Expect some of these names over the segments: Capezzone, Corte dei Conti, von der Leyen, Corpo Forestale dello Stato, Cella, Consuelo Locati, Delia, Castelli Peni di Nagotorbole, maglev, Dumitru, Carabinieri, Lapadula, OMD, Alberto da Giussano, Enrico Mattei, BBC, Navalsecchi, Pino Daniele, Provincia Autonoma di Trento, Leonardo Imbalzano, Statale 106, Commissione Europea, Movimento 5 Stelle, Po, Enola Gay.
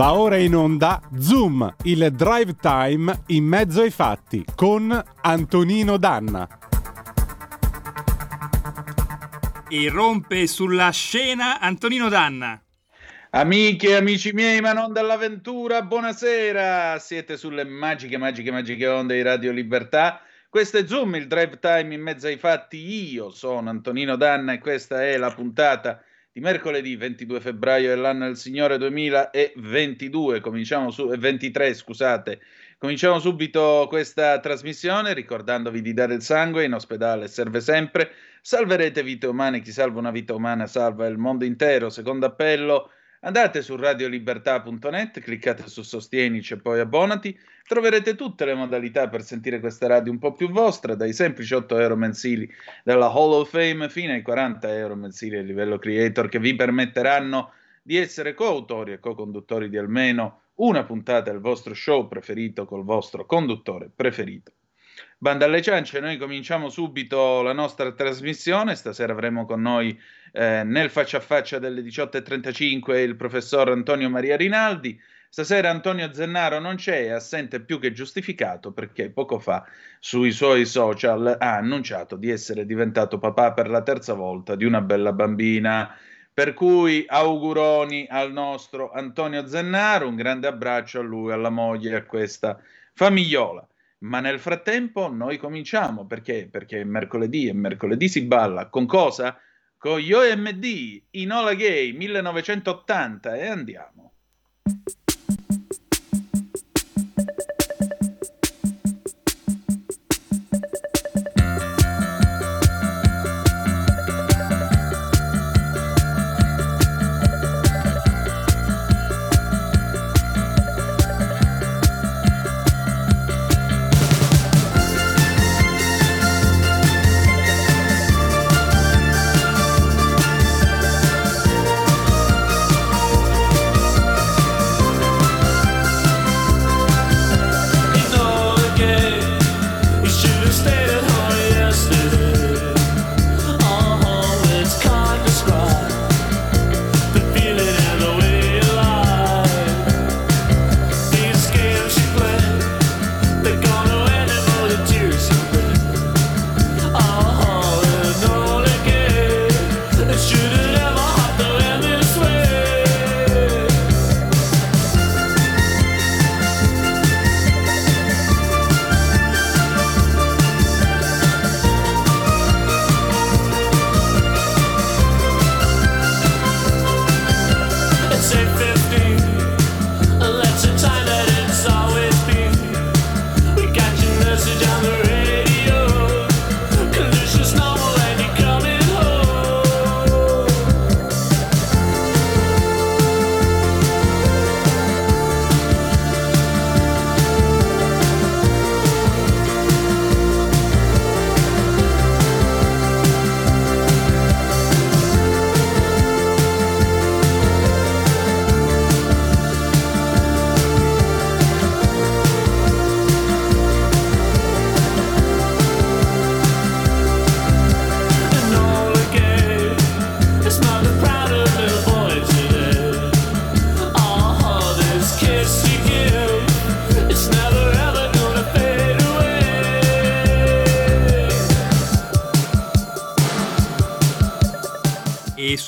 Va ora in onda Zoom, il drive time in mezzo ai fatti con Antonino Danna. Irrompe sulla scena Antonino Danna. Amiche e amici miei, ma non dall'avventura, buonasera. Siete sulle magiche onde di Radio Libertà. Questo è Zoom, il drive time in mezzo ai fatti. Io sono Antonino Danna e questa è la puntata di mercoledì 22 febbraio dell'anno del Signore 2022, Cominciamo subito questa trasmissione ricordandovi di dare il sangue, in ospedale serve sempre, salverete vite umane, chi salva una vita umana salva il mondo intero. Secondo appello, andate su radiolibertà.net, cliccate su Sostienici e poi abbonati, troverete tutte le modalità per sentire questa radio un po' più vostra, dai semplici €8 mensili della Hall of Fame fino ai €40 mensili a livello creator, che vi permetteranno di essere coautori e co-conduttori di almeno una puntata del vostro show preferito col vostro conduttore preferito. Banda alle ciance, noi cominciamo subito la nostra trasmissione. Stasera avremo con noi nel faccia a faccia delle 18.35 il professor Antonio Maria Rinaldi. Stasera Antonio Zennaro non c'è, è assente più che giustificato, perché poco fa sui suoi social ha annunciato di essere diventato papà per la terza volta di una bella bambina. Per cui auguroni al nostro Antonio Zennaro, un grande abbraccio a lui, alla moglie e a questa famigliola. Ma nel frattempo noi cominciamo, perché mercoledì si balla, con cosa? Con gli OMD, Enola Gay, 1980, e andiamo.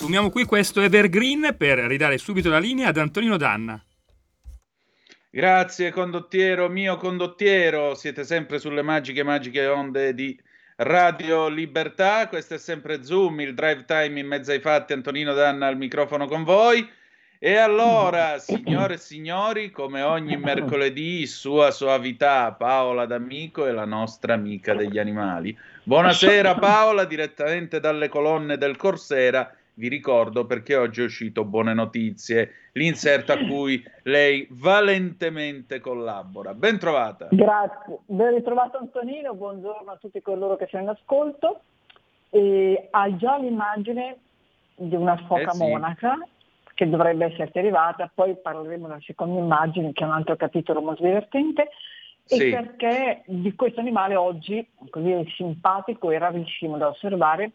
Suoniamo qui questo Evergreen per ridare subito la linea ad Antonino Danna. Grazie condottiero, mio condottiero, siete sempre sulle magiche onde di Radio Libertà. Questo è sempre Zoom, il drive time in mezzo ai fatti, Antonino Danna al microfono con voi. E allora, signore e signori, come ogni mercoledì, sua soavità Paola D'Amico è la nostra amica degli animali. Buonasera Paola, direttamente dalle colonne del Corsera. Vi ricordo, perché oggi è uscito Buone Notizie, l'inserto a cui lei valentemente collabora. Ben trovata. Grazie, ben ritrovato Antonino, buongiorno a tutti coloro che sono in ascolto. Ha già l'immagine di una foca monaca che dovrebbe esserti arrivata, poi parleremo della seconda immagine che è un altro capitolo molto divertente. E perché di questo animale oggi, così simpatico e rarissimo da osservare,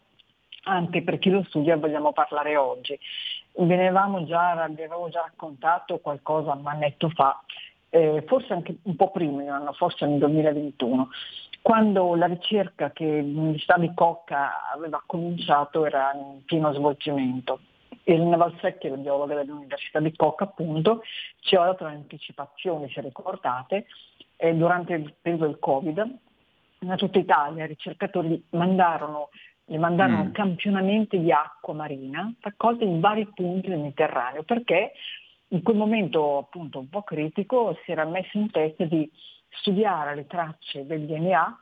anche per chi lo studia vogliamo parlare oggi. Vi avevamo già raccontato qualcosa un annetto fa, forse anche un po' prima, forse nel 2021, quando la ricerca che l'Università di Cocca aveva cominciato era in pieno svolgimento. Il Navalsecchi, il biologo dell'Università di Cocca, appunto, ci ha dato un'anticipazione, se ricordate, durante il periodo del Covid, in tutta Italia i ricercatori mandarono campionamenti di acqua marina raccolti in vari punti del Mediterraneo, perché in quel momento appunto un po' critico si era messo in testa di studiare le tracce del DNA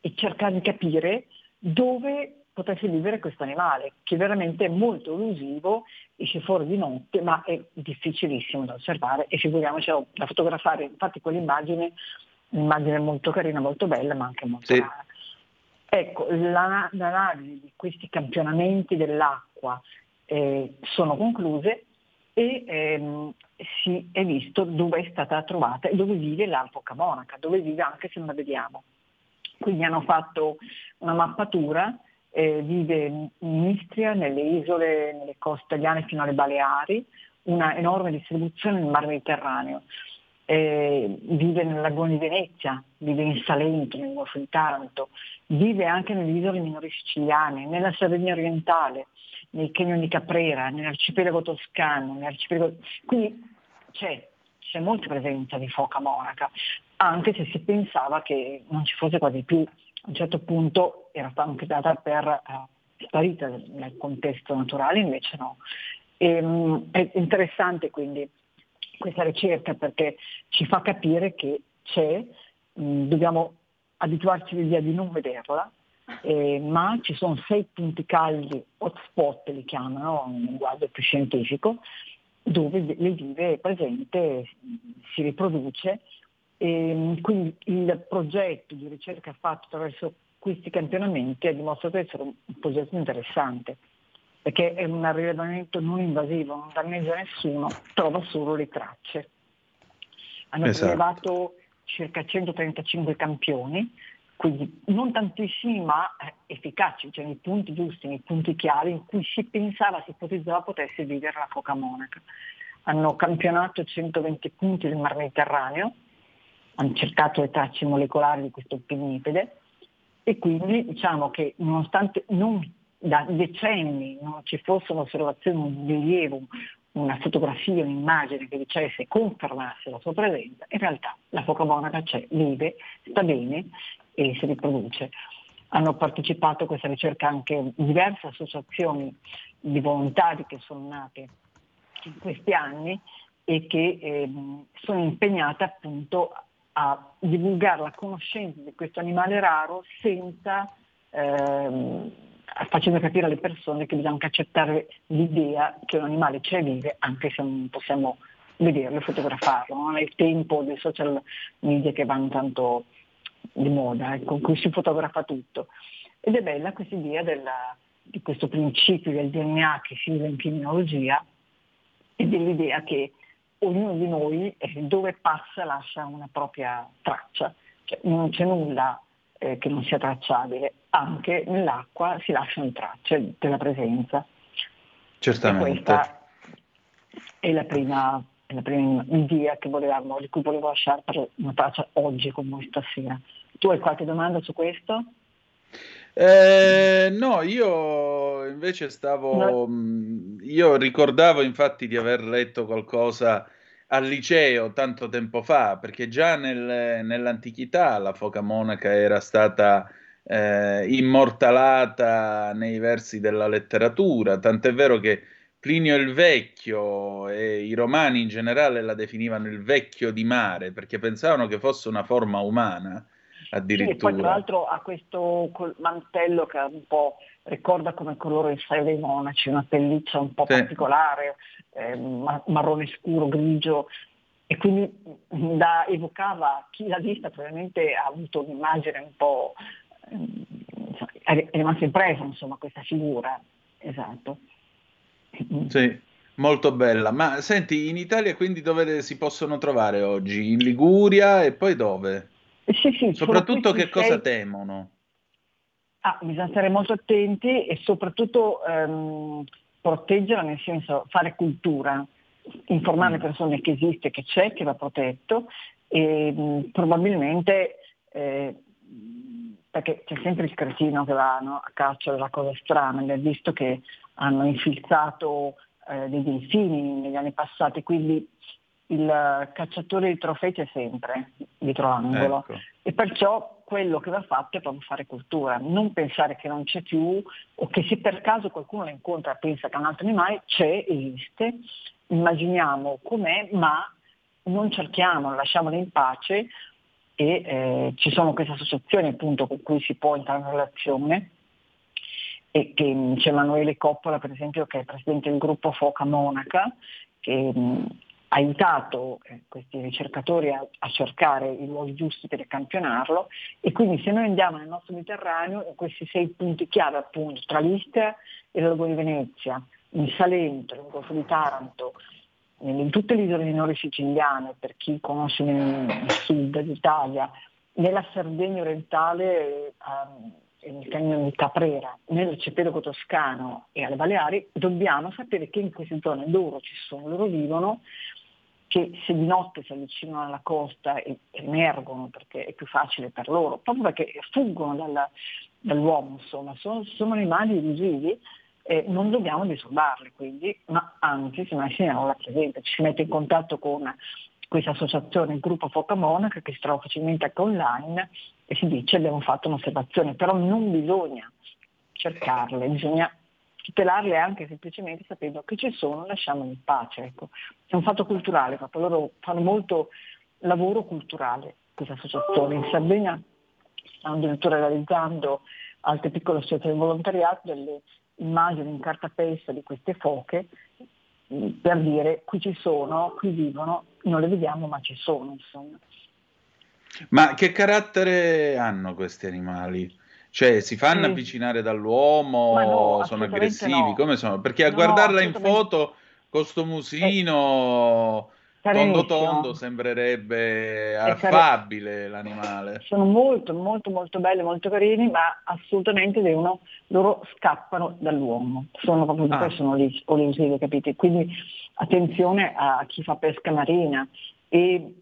e cercare di capire dove potesse vivere questo animale, che veramente è molto elusivo, esce fuori di notte, ma è difficilissimo da osservare e figuriamoci da fotografare. Infatti quell'immagine, un'immagine molto carina, molto bella, ma anche molto rara. Ecco, l'analisi di questi campionamenti dell'acqua sono concluse e si è visto dove è stata trovata e dove vive la Foca Monaca, dove vive anche se non la vediamo. Quindi hanno fatto una mappatura, vive in Istria, nelle isole, nelle coste italiane fino alle Baleari, una enorme distribuzione nel Mar Mediterraneo. Vive nel lagone di Venezia, vive in Salento, nel Golfo di Taranto, vive anche nelle isole minori siciliane, nella Sardegna orientale, nei Canyon di Caprera, nell'arcipelago toscano, quindi c'è molta presenza di Foca Monaca, anche se si pensava che non ci fosse quasi più. A un certo punto era stata anche data per sparita nel contesto naturale, invece no. È interessante quindi questa ricerca, perché ci fa capire che c'è, dobbiamo abituarci all'idea di non vederla, ma ci sono 6 punti caldi, hotspot li chiamano in linguaggio più scientifico, dove le vive presente, si riproduce, e quindi il progetto di ricerca fatto attraverso questi campionamenti ha dimostrato di essere un progetto interessante, perché è un rilevamento non invasivo, non danneggia nessuno, trova solo le tracce. Hanno rilevato circa 135 campioni, quindi non tantissimi ma efficaci, cioè nei punti giusti, nei punti chiari in cui si pensava, si ipotizzava potesse vivere la Foca Monaca. Hanno campionato 120 punti del Mar Mediterraneo, hanno cercato le tracce molecolari di questo pinnipede e quindi diciamo che nonostante da decenni non ci fosse un'osservazione, un rilievo, una fotografia, un'immagine che dicesse, confermasse la sua presenza, in realtà la Foca Monaca c'è, vive, sta bene e si riproduce. Hanno partecipato a questa ricerca anche diverse associazioni di volontari che sono nate in questi anni e che sono impegnate appunto a divulgare la conoscenza di questo animale raro senza facendo capire alle persone che bisogna anche accettare l'idea che un animale c'è, vive, anche se non possiamo vederlo e fotografarlo, non è il tempo dei social media che vanno tanto di moda, con cui si fotografa tutto. Ed è bella questa idea di questo principio del DNA che si usa in criminologia e dell'idea che ognuno di noi dove passa lascia una propria traccia, cioè, non c'è nulla che non sia tracciabile, anche nell'acqua si lasciano tracce della presenza. Certamente. E questa è la prima idea di cui volevo lasciare una traccia oggi con voi stasera. Tu hai qualche domanda su questo? No, io invece io ricordavo infatti di aver letto qualcosa al liceo tanto tempo fa, perché già nell'antichità la Foca Monaca era stata immortalata nei versi della letteratura, tant'è vero che Plinio il Vecchio e i romani in generale la definivano il vecchio di mare, perché pensavano che fosse una forma umana addirittura. Sì, e poi tra l'altro ha questo mantello che un po' ricorda come colore il saio dei monaci, una pelliccia un po' particolare, marrone scuro, grigio, e quindi evocava, chi l'ha vista probabilmente ha avuto un'immagine un po', è rimasta impressa insomma questa figura, esatto. Sì, molto bella. Ma senti, in Italia quindi dove si possono trovare oggi? In Liguria e poi dove? Sì, soprattutto che cosa temono? Ah, bisogna stare molto attenti e soprattutto proteggerla, nel senso fare cultura, informare le persone che esiste, che c'è, che va protetto e probabilmente perché c'è sempre il cretino che va a caccia della cosa strana, abbiamo visto che hanno infilzato dei delfini negli anni passati, quindi il cacciatore di trofei c'è sempre dietro l'angolo, ecco. E perciò quello che va fatto è proprio fare cultura, non pensare che non c'è più o che se per caso qualcuno la incontra pensa che un altro animale c'è, esiste, immaginiamo com'è ma non cerchiamo, lasciamolo in pace e ci sono queste associazioni appunto con cui si può entrare in relazione e che c'è Emanuele Coppola per esempio che è presidente del gruppo Foca Monaca che ha aiutato questi ricercatori a cercare i luoghi giusti per campionarlo e quindi se noi andiamo nel nostro Mediterraneo in questi 6 punti chiave appunto tra l'Istria e l'Algo di Venezia, in Salento, nel Golfo di Taranto, in tutte le isole minori siciliane per chi conosce il sud d'Italia, nella Sardegna orientale nel Canyon di Caprera, nell'arcipelago toscano e alle Baleari, dobbiamo sapere che in queste zone loro ci sono, loro vivono, che se di notte si avvicinano alla costa e emergono perché è più facile per loro, proprio perché fuggono dall'uomo, insomma, sono animali elusivi e non dobbiamo disturbarli quindi, ma anzi se mai si non la presenta, ci si mette in contatto con questa associazione, il gruppo Foca Monaca, che si trova facilmente anche online e si dice abbiamo fatto un'osservazione, però non bisogna cercarle, bisogna tutelarle anche semplicemente sapendo che ci sono, lasciamole in pace. Ecco. È un fatto culturale, proprio loro fanno molto lavoro culturale questa associazione. In Sardegna stanno addirittura realizzando altre piccole associazioni di volontariato, delle immagini in cartapesta di queste foche per dire qui ci sono, qui vivono, non le vediamo ma ci sono insomma. Ma che carattere hanno questi animali? Cioè si fanno avvicinare dall'uomo? No, sono aggressivi? No. Come sono? Perché a guardarla in foto con sto musino tondo sembrerebbe affabile l'animale. Sono molto molto molto belli, molto carini, ma assolutamente loro scappano dall'uomo, sono proprio sono lì olensivi, capite? Quindi attenzione a chi fa pesca marina e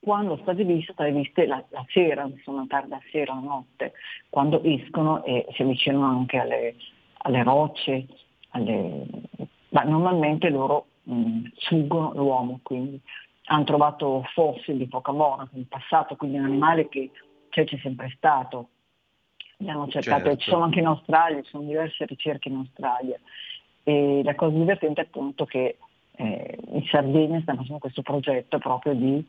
quando state viste la sera, insomma tarda sera, la notte, quando escono e si avvicinano anche alle rocce, ma normalmente loro fuggono l'uomo, quindi hanno trovato fossili di Foca Monaca in passato, quindi è un animale che c'è sempre stato, li hanno cercato, certo. E ci sono anche in Australia, ci sono diverse ricerche in Australia e la cosa divertente è appunto che in Sardegna stanno facendo questo progetto proprio di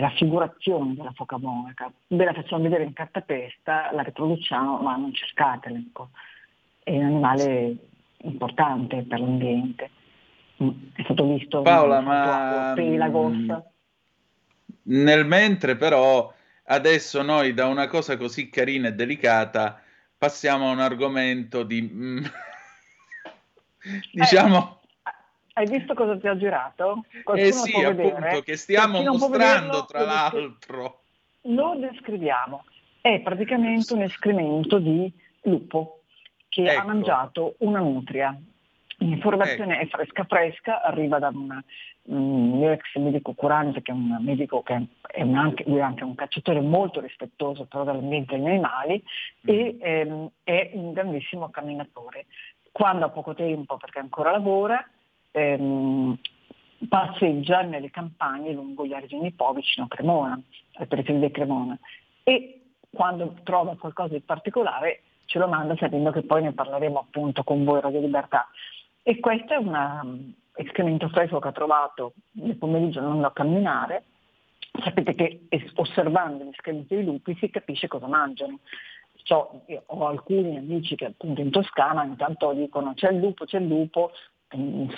raffigurazione della Foca Monaca, ve la facciamo vedere in cartapesta, la riproduciamo ma non cercatela, ecco. È un animale importante per l'ambiente, è stato visto Paola, ma Pelagos. Nel mentre però adesso noi da una cosa così carina e delicata passiamo a un argomento di diciamo hai visto cosa ti ho girato? Qualcuno sì può appunto vedere, che stiamo mostrando vederlo, tra l'altro lo descriviamo, è praticamente un escremento di lupo che ha mangiato una nutria. L'informazione è fresca, arriva da un mio ex medico curante, che è un medico che lui è anche un cacciatore molto rispettoso però dall'ambiente degli animali e è un grandissimo camminatore. Quando ha poco tempo, perché ancora lavora, passeggia nelle campagne lungo gli argini Po vicino a Cremona, al periferia di Cremona, e quando trova qualcosa di particolare ce lo manda sapendo che poi ne parleremo appunto con voi Radio Libertà. E questo è un escremento fresco che ha trovato nel pomeriggio andando a camminare. Sapete che osservando gli escrementi dei lupi si capisce cosa mangiano. Io ho alcuni amici che appunto in Toscana intanto dicono c'è il lupo, in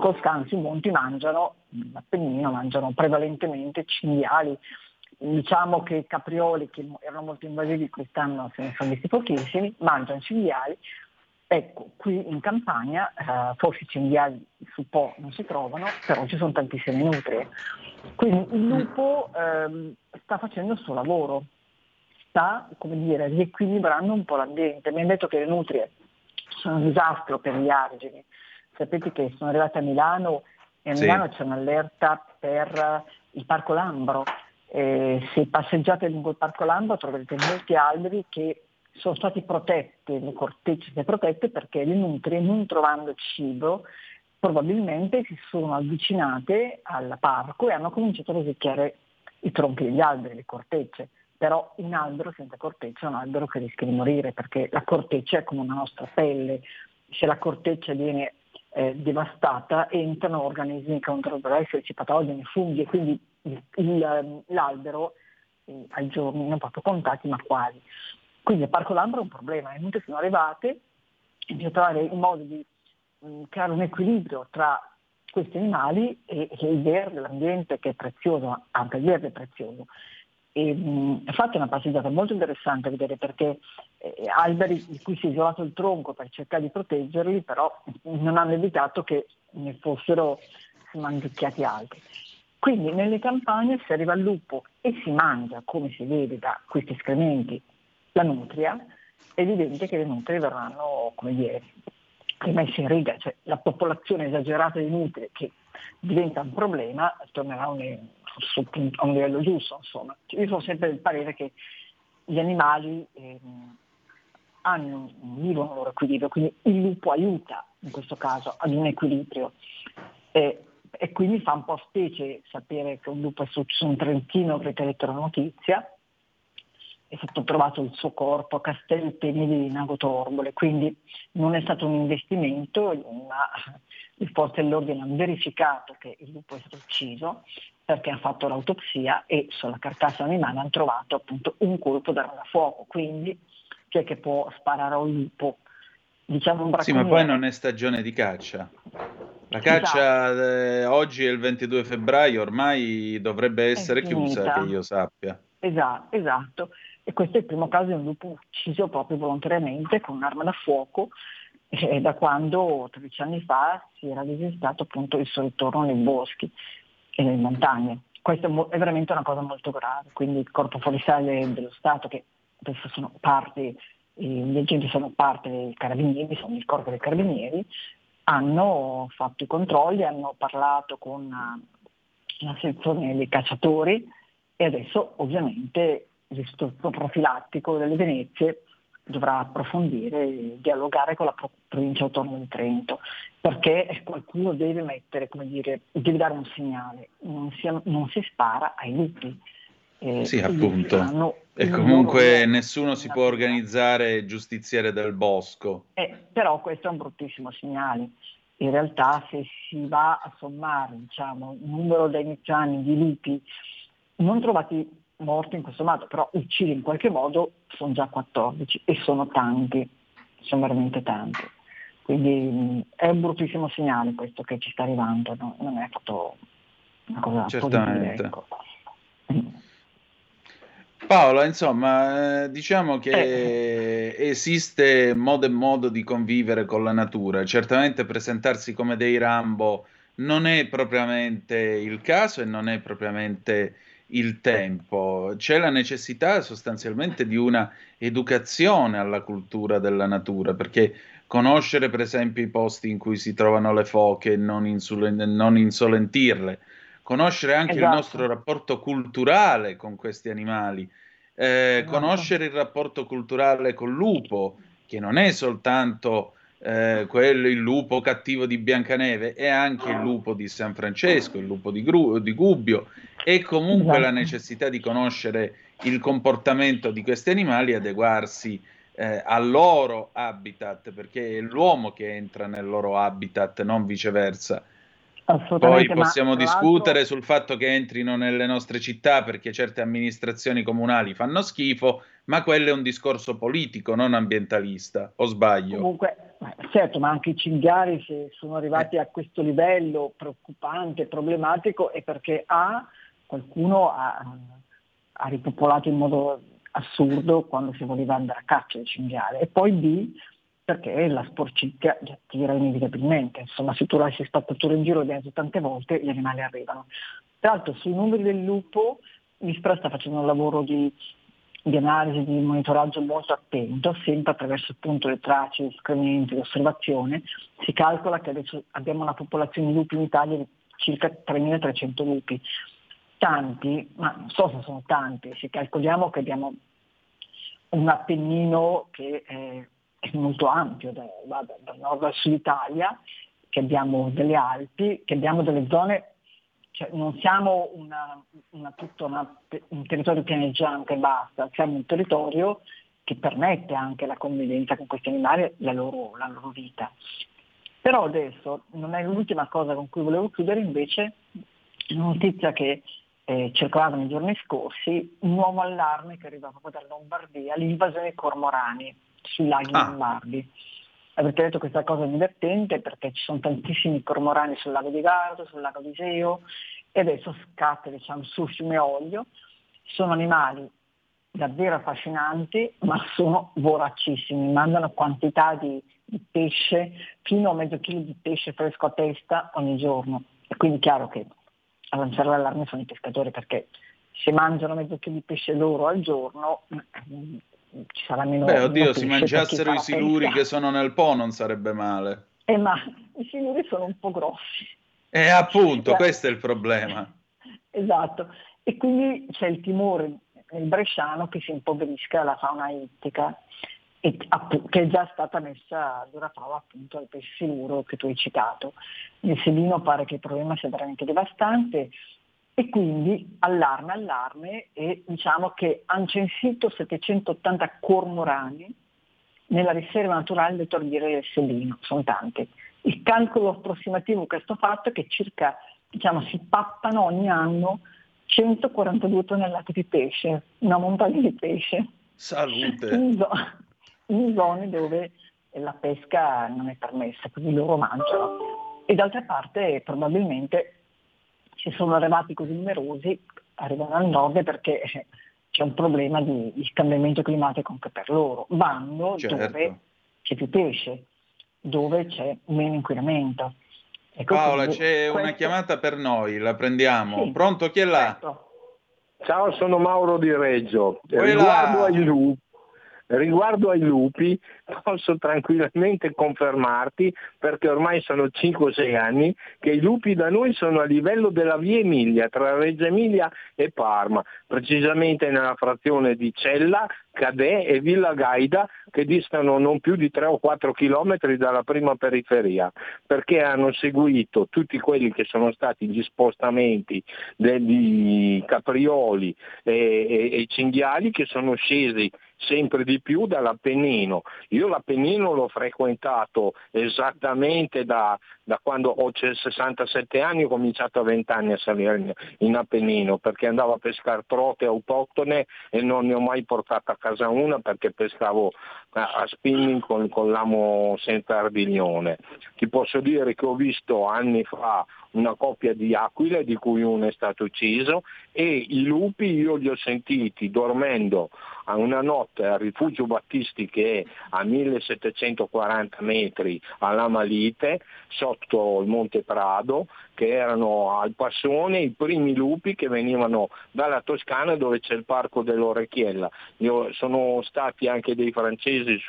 Toscana sui monti mangiano, in Appennino mangiano prevalentemente cinghiali, diciamo che caprioli che erano molto invasivi quest'anno se ne sono visti pochissimi, mangiano cinghiali, ecco qui in campagna forse i cinghiali su Po non si trovano, però ci sono tantissime nutrie, quindi il lupo sta facendo il suo lavoro, sta, come dire, riequilibrando un po' l'ambiente. Mi hanno detto che le nutrie sono un disastro per gli argini. Sapete che sono arrivata a Milano e a Milano c'è un'allerta per il Parco Lambro. Se passeggiate lungo il Parco Lambro troverete molti alberi che sono stati protetti, le cortecce sono protette perché le nutrie, non trovando cibo, probabilmente si sono avvicinate al parco e hanno cominciato a rosicchiare i tronchi degli alberi, le cortecce. Però un albero senza corteccia è un albero che rischia di morire, perché la corteccia è come una nostra pelle. Se la corteccia viene devastata, entrano organismi che non dovrebbero esserci, patogeni, funghi, e quindi l'albero ai giorni non proprio contati, ma quasi. Quindi il Parco Lambro è un problema, le nutrie sono arrivate e bisogna trovare un modo di creare un equilibrio tra questi animali e il verde, l'ambiente che è prezioso, anche il verde è prezioso. Ho fatto una passeggiata molto interessante a vedere, perché alberi di cui si è isolato il tronco per cercare di proteggerli, però non hanno evitato che ne fossero mangiucchiati altri. Quindi nelle campagne si arriva al lupo e si mangia, come si vede da questi escrementi, la nutria. È evidente che le nutrie verranno, come dire, rimesse in riga, cioè la popolazione esagerata di nutrie che diventa un problema tornerà a un livello giusto, insomma. Io sono sempre del parere che gli animali vivono il loro equilibrio, quindi il lupo aiuta in questo caso ad un equilibrio, e quindi fa un po' specie sapere che un lupo è su un trentino, perché ha letto la notizia, è stato trovato il suo corpo a Castelli Peni di Nagotorbole, quindi non è stato un investimento, ma le forze dell'ordine hanno verificato che il lupo è stato ucciso, perché hanno fatto l'autopsia e sulla carcassa animale hanno trovato appunto un colpo d'arma da fuoco, quindi chi è che può sparare a un lupo? Diciamo un bracconiere. Sì, ma poi non è stagione di caccia. La caccia oggi è il 22 febbraio, ormai dovrebbe essere chiusa, che io sappia. Esatto. E questo è il primo caso di un lupo ucciso proprio volontariamente con un'arma da fuoco, da quando 13 anni fa si era registrato appunto il suo ritorno nei boschi e nelle montagne. Questa è veramente una cosa molto grave, quindi il Corpo Forestale dello Stato, che adesso sono parte, gli agenti sono parte dei Carabinieri, sono il Corpo dei Carabinieri, hanno fatto i controlli, hanno parlato con una sezione dei cacciatori e adesso ovviamente l'istituto profilattico delle Venezie dovrà approfondire e dialogare con la Provincia Autonoma di Trento, perché qualcuno deve mettere, come dire, deve dare un segnale, non si spara ai lupi. Sì, appunto. E comunque nessuno si può organizzare giustiziere del bosco. Però questo è un bruttissimo segnale. In realtà, se si va a sommare, diciamo, il numero da inizio anni di lupi non trovati morti in questo modo, però uccisi in qualche modo, sono già 14 e sono tanti, sono veramente tanti. Quindi è un bruttissimo segnale questo che ci sta arrivando, non è fatto una cosa certamente positiva, ecco. Paola, insomma, diciamo che esiste modo e modo di convivere con la natura. Certamente presentarsi come dei Rambo non è propriamente il caso e non è propriamente il tempo. C'è la necessità sostanzialmente di una educazione alla cultura della natura, perché conoscere per esempio i posti in cui si trovano le foche e non insolentirle, conoscere anche il nostro rapporto culturale con questi animali, conoscere il rapporto culturale col lupo, che non è soltanto il lupo cattivo di Biancaneve, è anche il lupo di San Francesco, il lupo di Gubbio, e comunque la necessità di conoscere il comportamento di questi animali e adeguarsi al loro habitat, perché è l'uomo che entra nel loro habitat, non viceversa. Poi possiamo discutere sul fatto che entrino nelle nostre città, perché certe amministrazioni comunali fanno schifo, ma quello è un discorso politico, non ambientalista, o sbaglio? Comunque, certo, ma anche i cinghiali, se sono arrivati a questo livello preoccupante, problematico, è perché qualcuno ha ripopolato in modo assurdo quando si voleva andare a caccia del cinghiale, e poi perché la sporcicchia li attira inevitabilmente, insomma, se tu lasci spazzatura in giro dentro tante volte gli animali arrivano. Tra l'altro sui numeri del lupo l'ISPRA sta facendo un lavoro di di analisi, di monitoraggio molto attento, sempre attraverso appunto le tracce, gli escrementi, l'osservazione. Si calcola che adesso abbiamo una popolazione di lupi in Italia di circa 3.300 lupi. Tanti, ma non so se sono tanti, se calcoliamo che abbiamo un Appennino che è molto ampio, dal nord al sud Italia, che abbiamo delle Alpi, che abbiamo delle zone, cioè non siamo un territorio pianeggiante e basta, siamo un territorio che permette anche la convivenza con questi animali, la loro vita. Però adesso non è l'ultima cosa con cui volevo chiudere, invece una notizia che circolava nei giorni scorsi, un nuovo allarme che arriva proprio dalla Lombardia, l'invasione dei cormorani sui laghi lombardi. Avete detto questa cosa è divertente perché ci sono tantissimi cormorani sul lago di Garda, sul lago di Iseo, e adesso scatta sul fiume Oglio. Sono animali davvero affascinanti, ma sono voracissimi, mandano quantità di pesce, fino a mezzo chilo di pesce fresco a testa ogni giorno. E quindi è chiaro che a lanciare l'allarme sono i pescatori, perché se mangiano mezzo chilo di pesce loro al giorno ci sarà meno. Beh, oddio, se mangiassero i siluri che sono nel Po non sarebbe male. Ma i siluri sono un po' grossi. Appunto, questo è il problema. Esatto, e quindi c'è il timore nel bresciano che si impoverisca la fauna ittica, che è già stata messa a dura prova appunto al pesce siluro che tu hai citato. Nel Selino pare che il problema sia veramente devastante. E quindi allarme, e diciamo che hanno censito 780 cormorani nella riserva naturale del Torbiere del Sellino, sono tanti. Il calcolo approssimativo che è stato fatto è che circa, si pappano ogni anno 142 tonnellate di pesce, una montagna di pesce. Salute! In zone dove la pesca non è permessa, quindi loro mangiano. E d'altra parte probabilmente ci sono arrivati così numerosi, arrivano al nord perché c'è un problema di cambiamento climatico anche per loro. Vanno dove c'è più pesce, dove c'è meno inquinamento. Ecco, Paola, una chiamata per noi, la prendiamo. Sì. Pronto, chi è là? Certo. Ciao, sono Mauro di Reggio. Riguardo ai lupi posso tranquillamente confermarti, perché ormai sono 5-6 anni che i lupi da noi sono a livello della Via Emilia, tra Reggio Emilia e Parma, precisamente nella frazione di Cella, Cadè e Villa Gaida, che distano non più di 3 o 4 chilometri dalla prima periferia, perché hanno seguito tutti quelli che sono stati gli spostamenti degli caprioli e cinghiali, che sono scesi sempre di più dall'Appennino. Io l'Appennino l'ho frequentato esattamente da quando ho 67 anni, ho cominciato a 20 anni a salire in Appennino, perché andavo a pescare trote autoctone e non ne ho mai portata a casa una, perché pescavo a spinning con l'amo senza ardiglione. Ti posso dire che ho visto anni fa una coppia di aquile, di cui uno è stato ucciso, e i lupi io li ho sentiti dormendo a una notte al rifugio Battisti, che è a 1740 metri alla Malite, sotto il Monte Prado, che erano al Passone i primi lupi che venivano dalla Toscana, dove c'è il parco dell'Orecchiella. Sono stati anche dei francesi per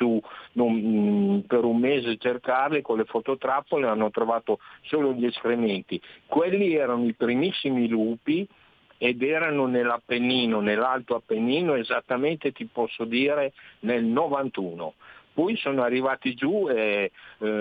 un mese a cercarli con le fototrappole, hanno trovato solo gli escrementi. Quelli erano i primissimi lupi, ed erano nell'Appennino, nell'Alto Appennino, esattamente ti posso dire nel 91. Poi sono arrivati giù e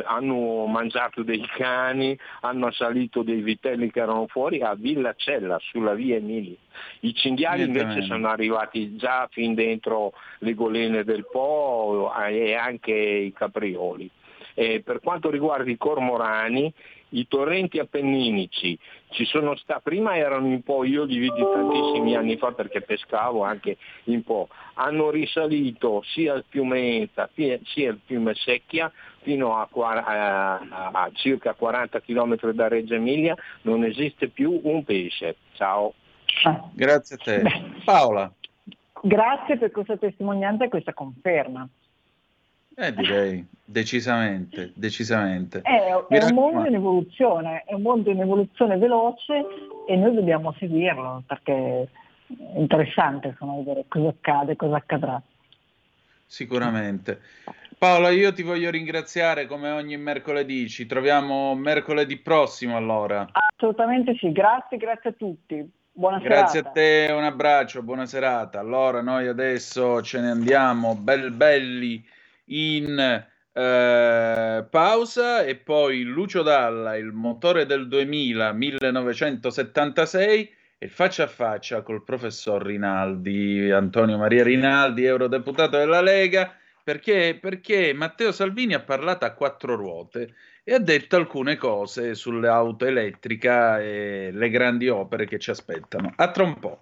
hanno mangiato dei cani, hanno assalito dei vitelli che erano fuori a Villa Cella, sulla Via Emilia. I cinghiali invece sono arrivati già fin dentro le golene del Po e anche i caprioli. Per quanto riguarda i cormorani, i torrenti appenninici ci sono prima erano in Po, io li vidi tantissimi anni fa perché pescavo anche in Po, hanno risalito sia il fiume Enza sia il fiume Secchia fino a circa 40 km da Reggio Emilia. Non esiste più un pesce. Ciao. Grazie a te. Paola, grazie per questa testimonianza e questa conferma. Direi decisamente. È un mondo in evoluzione veloce, e noi dobbiamo seguirlo, perché interessante vedere cosa accade, cosa accadrà. Sicuramente. Paola, io ti voglio ringraziare come ogni mercoledì, ci troviamo mercoledì prossimo allora. Assolutamente sì, grazie a tutti. Buona grazie serata. Grazie a te, un abbraccio, buona serata. Allora noi adesso ce ne andiamo belli in pausa e poi Lucio Dalla, il motore del 2000, 1976 e faccia a faccia col professor Rinaldi, Antonio Maria Rinaldi, eurodeputato della Lega, perché Matteo Salvini ha parlato a Quattro Ruote e ha detto alcune cose sull'auto elettrica e le grandi opere che ci aspettano. A tra un po'.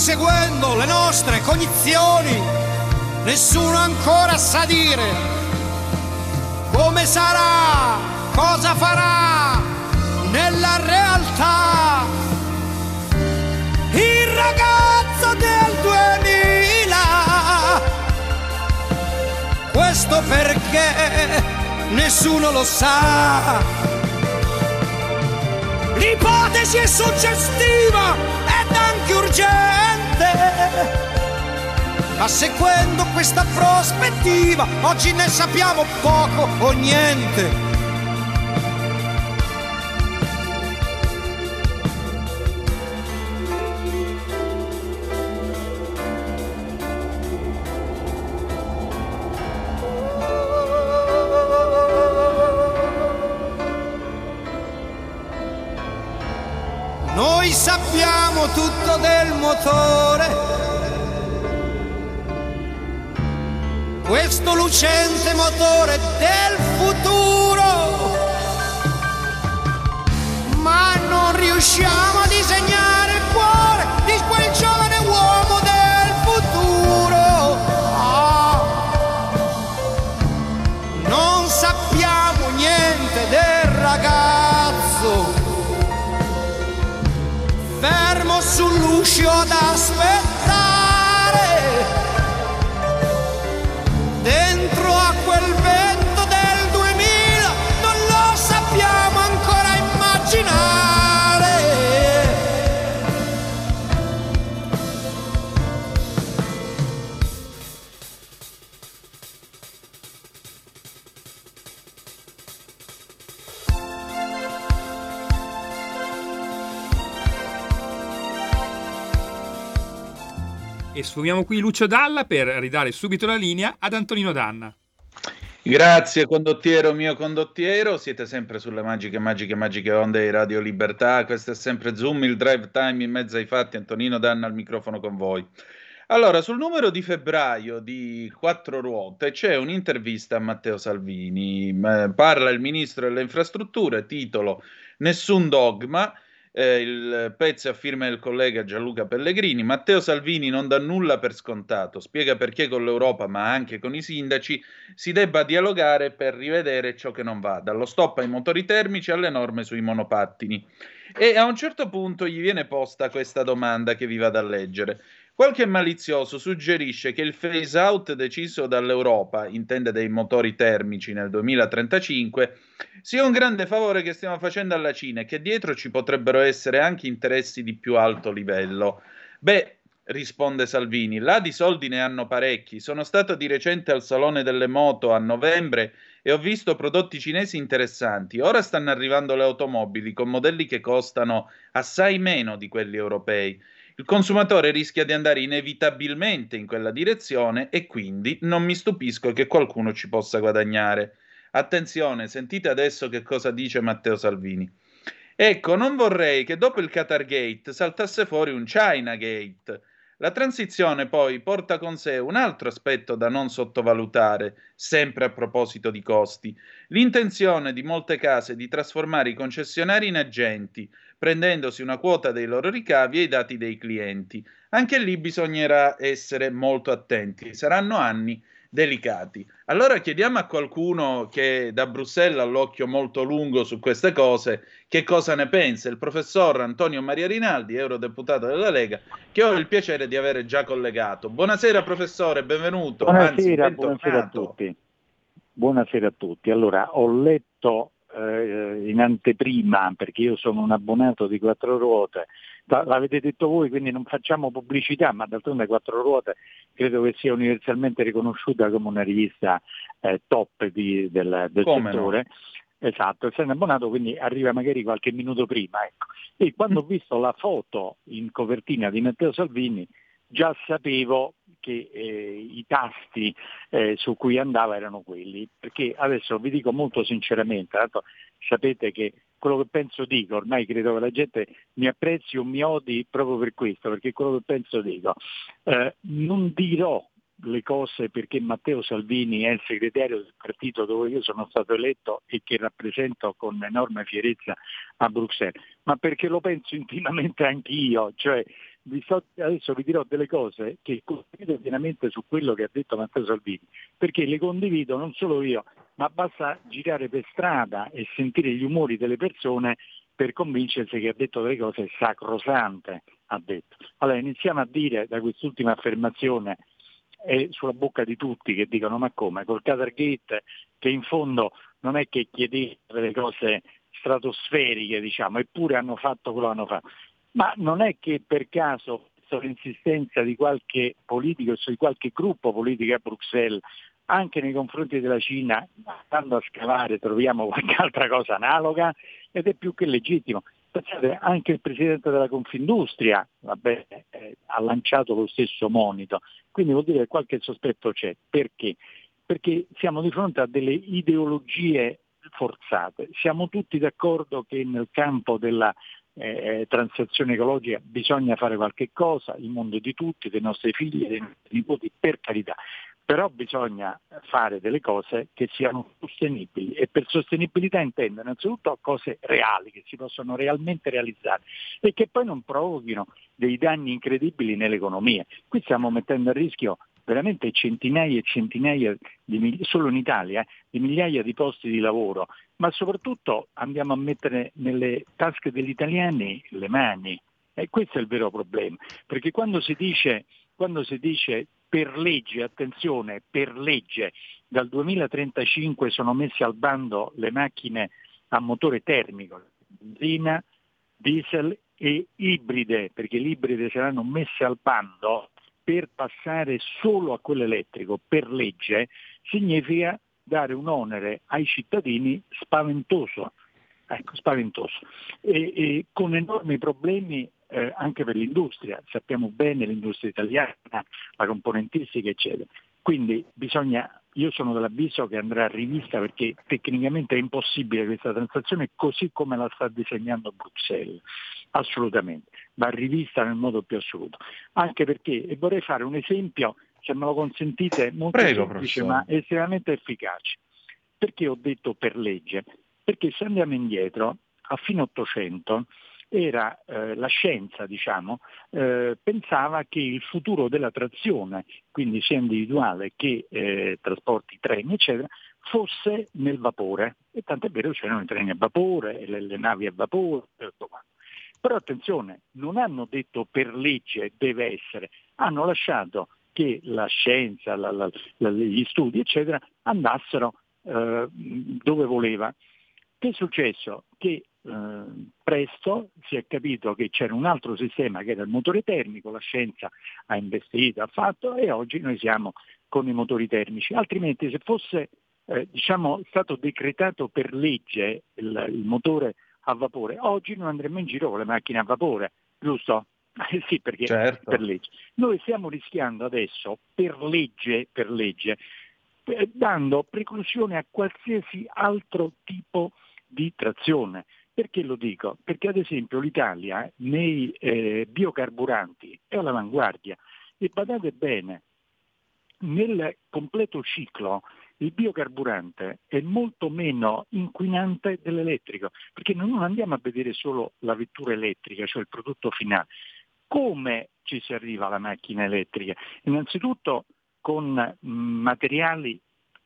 Seguendo le nostre cognizioni, nessuno ancora sa dire come sarà, cosa farà nella realtà. Il ragazzo del 2000, questo perché nessuno lo sa. L'ipotesi è suggestiva ed anche urgente, ma seguendo questa prospettiva oggi ne sappiamo poco o niente. Noi sappiamo tutto del motore, questo lucente motore del futuro, ma non riusciamo a disegnare il cuore di quel giovane uomo del futuro. Non sappiamo niente del ragazzo fermo sull'uscio ad aspettare, dentro a quel vento del 2000, non lo sappiamo ancora immaginare. E sfumiamo qui Lucio Dalla per ridare subito la linea ad Antonino Danna. Grazie condottiero, mio condottiero, siete sempre sulle magiche onde di Radio Libertà, questo è sempre Zoom, il drive time in mezzo ai fatti, Antonino Danna al microfono con voi. Allora, sul numero di febbraio di Quattro Ruote c'è un'intervista a Matteo Salvini, parla il ministro delle infrastrutture, titolo Nessun dogma, il pezzo a firma del collega Gianluca Pellegrini. Matteo Salvini non dà nulla per scontato, spiega perché con l'Europa ma anche con i sindaci si debba dialogare per rivedere ciò che non va, dallo stop ai motori termici alle norme sui monopattini. E a un certo punto gli viene posta questa domanda che vi vado a leggere. Qualche malizioso suggerisce che il phase out deciso dall'Europa, intende dei motori termici, nel 2035, sia un grande favore che stiamo facendo alla Cina e che dietro ci potrebbero essere anche interessi di più alto livello. Beh, risponde Salvini, là di soldi ne hanno parecchi. Sono stato di recente al Salone delle Moto a novembre e ho visto prodotti cinesi interessanti. Ora stanno arrivando le automobili con modelli che costano assai meno di quelli europei. Il consumatore rischia di andare inevitabilmente in quella direzione e quindi non mi stupisco che qualcuno ci possa guadagnare. Attenzione, sentite adesso che cosa dice Matteo Salvini. Ecco, non vorrei che dopo il Qatar Gate saltasse fuori un China Gate. La transizione poi porta con sé un altro aspetto da non sottovalutare, sempre a proposito di costi. L'intenzione di molte case di trasformare i concessionari in agenti, prendendosi una quota dei loro ricavi e i dati dei clienti. Anche lì bisognerà essere molto attenti, saranno anni delicati. Allora chiediamo a qualcuno che da Bruxelles ha l'occhio molto lungo su queste cose che cosa ne pensa, il professor Antonio Maria Rinaldi, eurodeputato della Lega, che ho il piacere di avere già collegato. Buonasera professore, benvenuto. Buonasera a tutti. Buonasera a tutti. Allora, ho letto in anteprima, perché io sono un abbonato di Quattro Ruote, l'avete detto voi, quindi non facciamo pubblicità, ma d'altronde Quattro Ruote credo che sia universalmente riconosciuta come una rivista top del settore. No? Esatto, essendo abbonato quindi arriva magari qualche minuto prima, ecco. E quando ho visto la foto in copertina di Matteo Salvini già sapevo che i tasti su cui andava erano quelli, perché adesso vi dico molto sinceramente, tanto sapete che quello che penso dico, ormai credo che la gente mi apprezzi o mi odi proprio per questo, perché quello che penso dico. Non dirò le cose perché Matteo Salvini è il segretario del partito dove io sono stato eletto e che rappresento con enorme fierezza a Bruxelles, ma perché lo penso intimamente anch'io, cioè adesso vi dirò delle cose che condivido pienamente su quello che ha detto Matteo Salvini, perché le condivido non solo io, ma basta girare per strada e sentire gli umori delle persone per convincersi che ha detto delle cose sacrosante, ha detto. Allora iniziamo a dire da quest'ultima affermazione, è sulla bocca di tutti che dicono ma come, col Qatar Gate, che in fondo non è che chiedeva delle cose stratosferiche, diciamo, eppure hanno fatto quello che hanno fatto. Ma non è che per caso l'insistenza di qualche politico, di qualche gruppo politico a Bruxelles, anche nei confronti della Cina, andando a scavare troviamo qualche altra cosa analoga, ed è più che legittimo. Pensate, anche il presidente della Confindustria ha lanciato lo stesso monito, quindi vuol dire che qualche sospetto c'è. Perché? Perché siamo di fronte a delle ideologie forzate. Siamo tutti d'accordo che nel campo della transizione ecologica bisogna fare qualche cosa, il mondo di tutti, dei nostri figli, dei nostri nipoti, per carità, però bisogna fare delle cose che siano sostenibili, e per sostenibilità intendo innanzitutto cose reali che si possono realmente realizzare e che poi non provochino dei danni incredibili nell'economia. Qui stiamo mettendo a rischio veramente centinaia e centinaia, solo in Italia, di migliaia di posti di lavoro, ma soprattutto andiamo a mettere nelle tasche degli italiani le mani. E questo è il vero problema, perché quando si dice per legge, attenzione, per legge, dal 2035 sono messe al bando le macchine a motore termico, benzina, diesel e ibride, perché le ibride saranno messe al bando, per passare solo a quello elettrico per legge significa dare un onere ai cittadini spaventoso, con enormi problemi anche per l'industria. Sappiamo bene l'industria italiana, la componentistica, eccetera. Quindi bisogna, io sono dell'avviso che andrà rivista, perché tecnicamente è impossibile questa transazione così come la sta disegnando Bruxelles, assolutamente, va rivista nel modo più assoluto. Anche perché, e vorrei fare un esempio, se me lo consentite, molto semplice, ma estremamente efficace. Perché ho detto per legge? Perché se andiamo indietro, a fine Ottocento, era la scienza, pensava che il futuro della trazione, quindi sia individuale che trasporti, treni, eccetera, fosse nel vapore. E tant'è vero, c'erano i treni a vapore, le navi a vapore, tutto quanto. Però attenzione, non hanno detto per legge deve essere, hanno lasciato che la scienza, gli studi, eccetera, andassero dove voleva. Che è successo? Che presto si è capito che c'era un altro sistema che era il motore termico, la scienza ha investito, ha fatto, e oggi noi siamo con i motori termici. Altrimenti, se fosse stato decretato per legge il motore a vapore, oggi non andremo in giro con le macchine a vapore, giusto? Sì, perché certo. Per legge. Noi stiamo rischiando adesso per legge, dando preclusione a qualsiasi altro tipo di trazione. Perché lo dico? Perché ad esempio l'Italia nei biocarburanti è all'avanguardia, e badate bene, nel completo ciclo il biocarburante è molto meno inquinante dell'elettrico, perché noi non andiamo a vedere solo la vettura elettrica, cioè il prodotto finale. Come ci si arriva alla macchina elettrica? Innanzitutto con materiali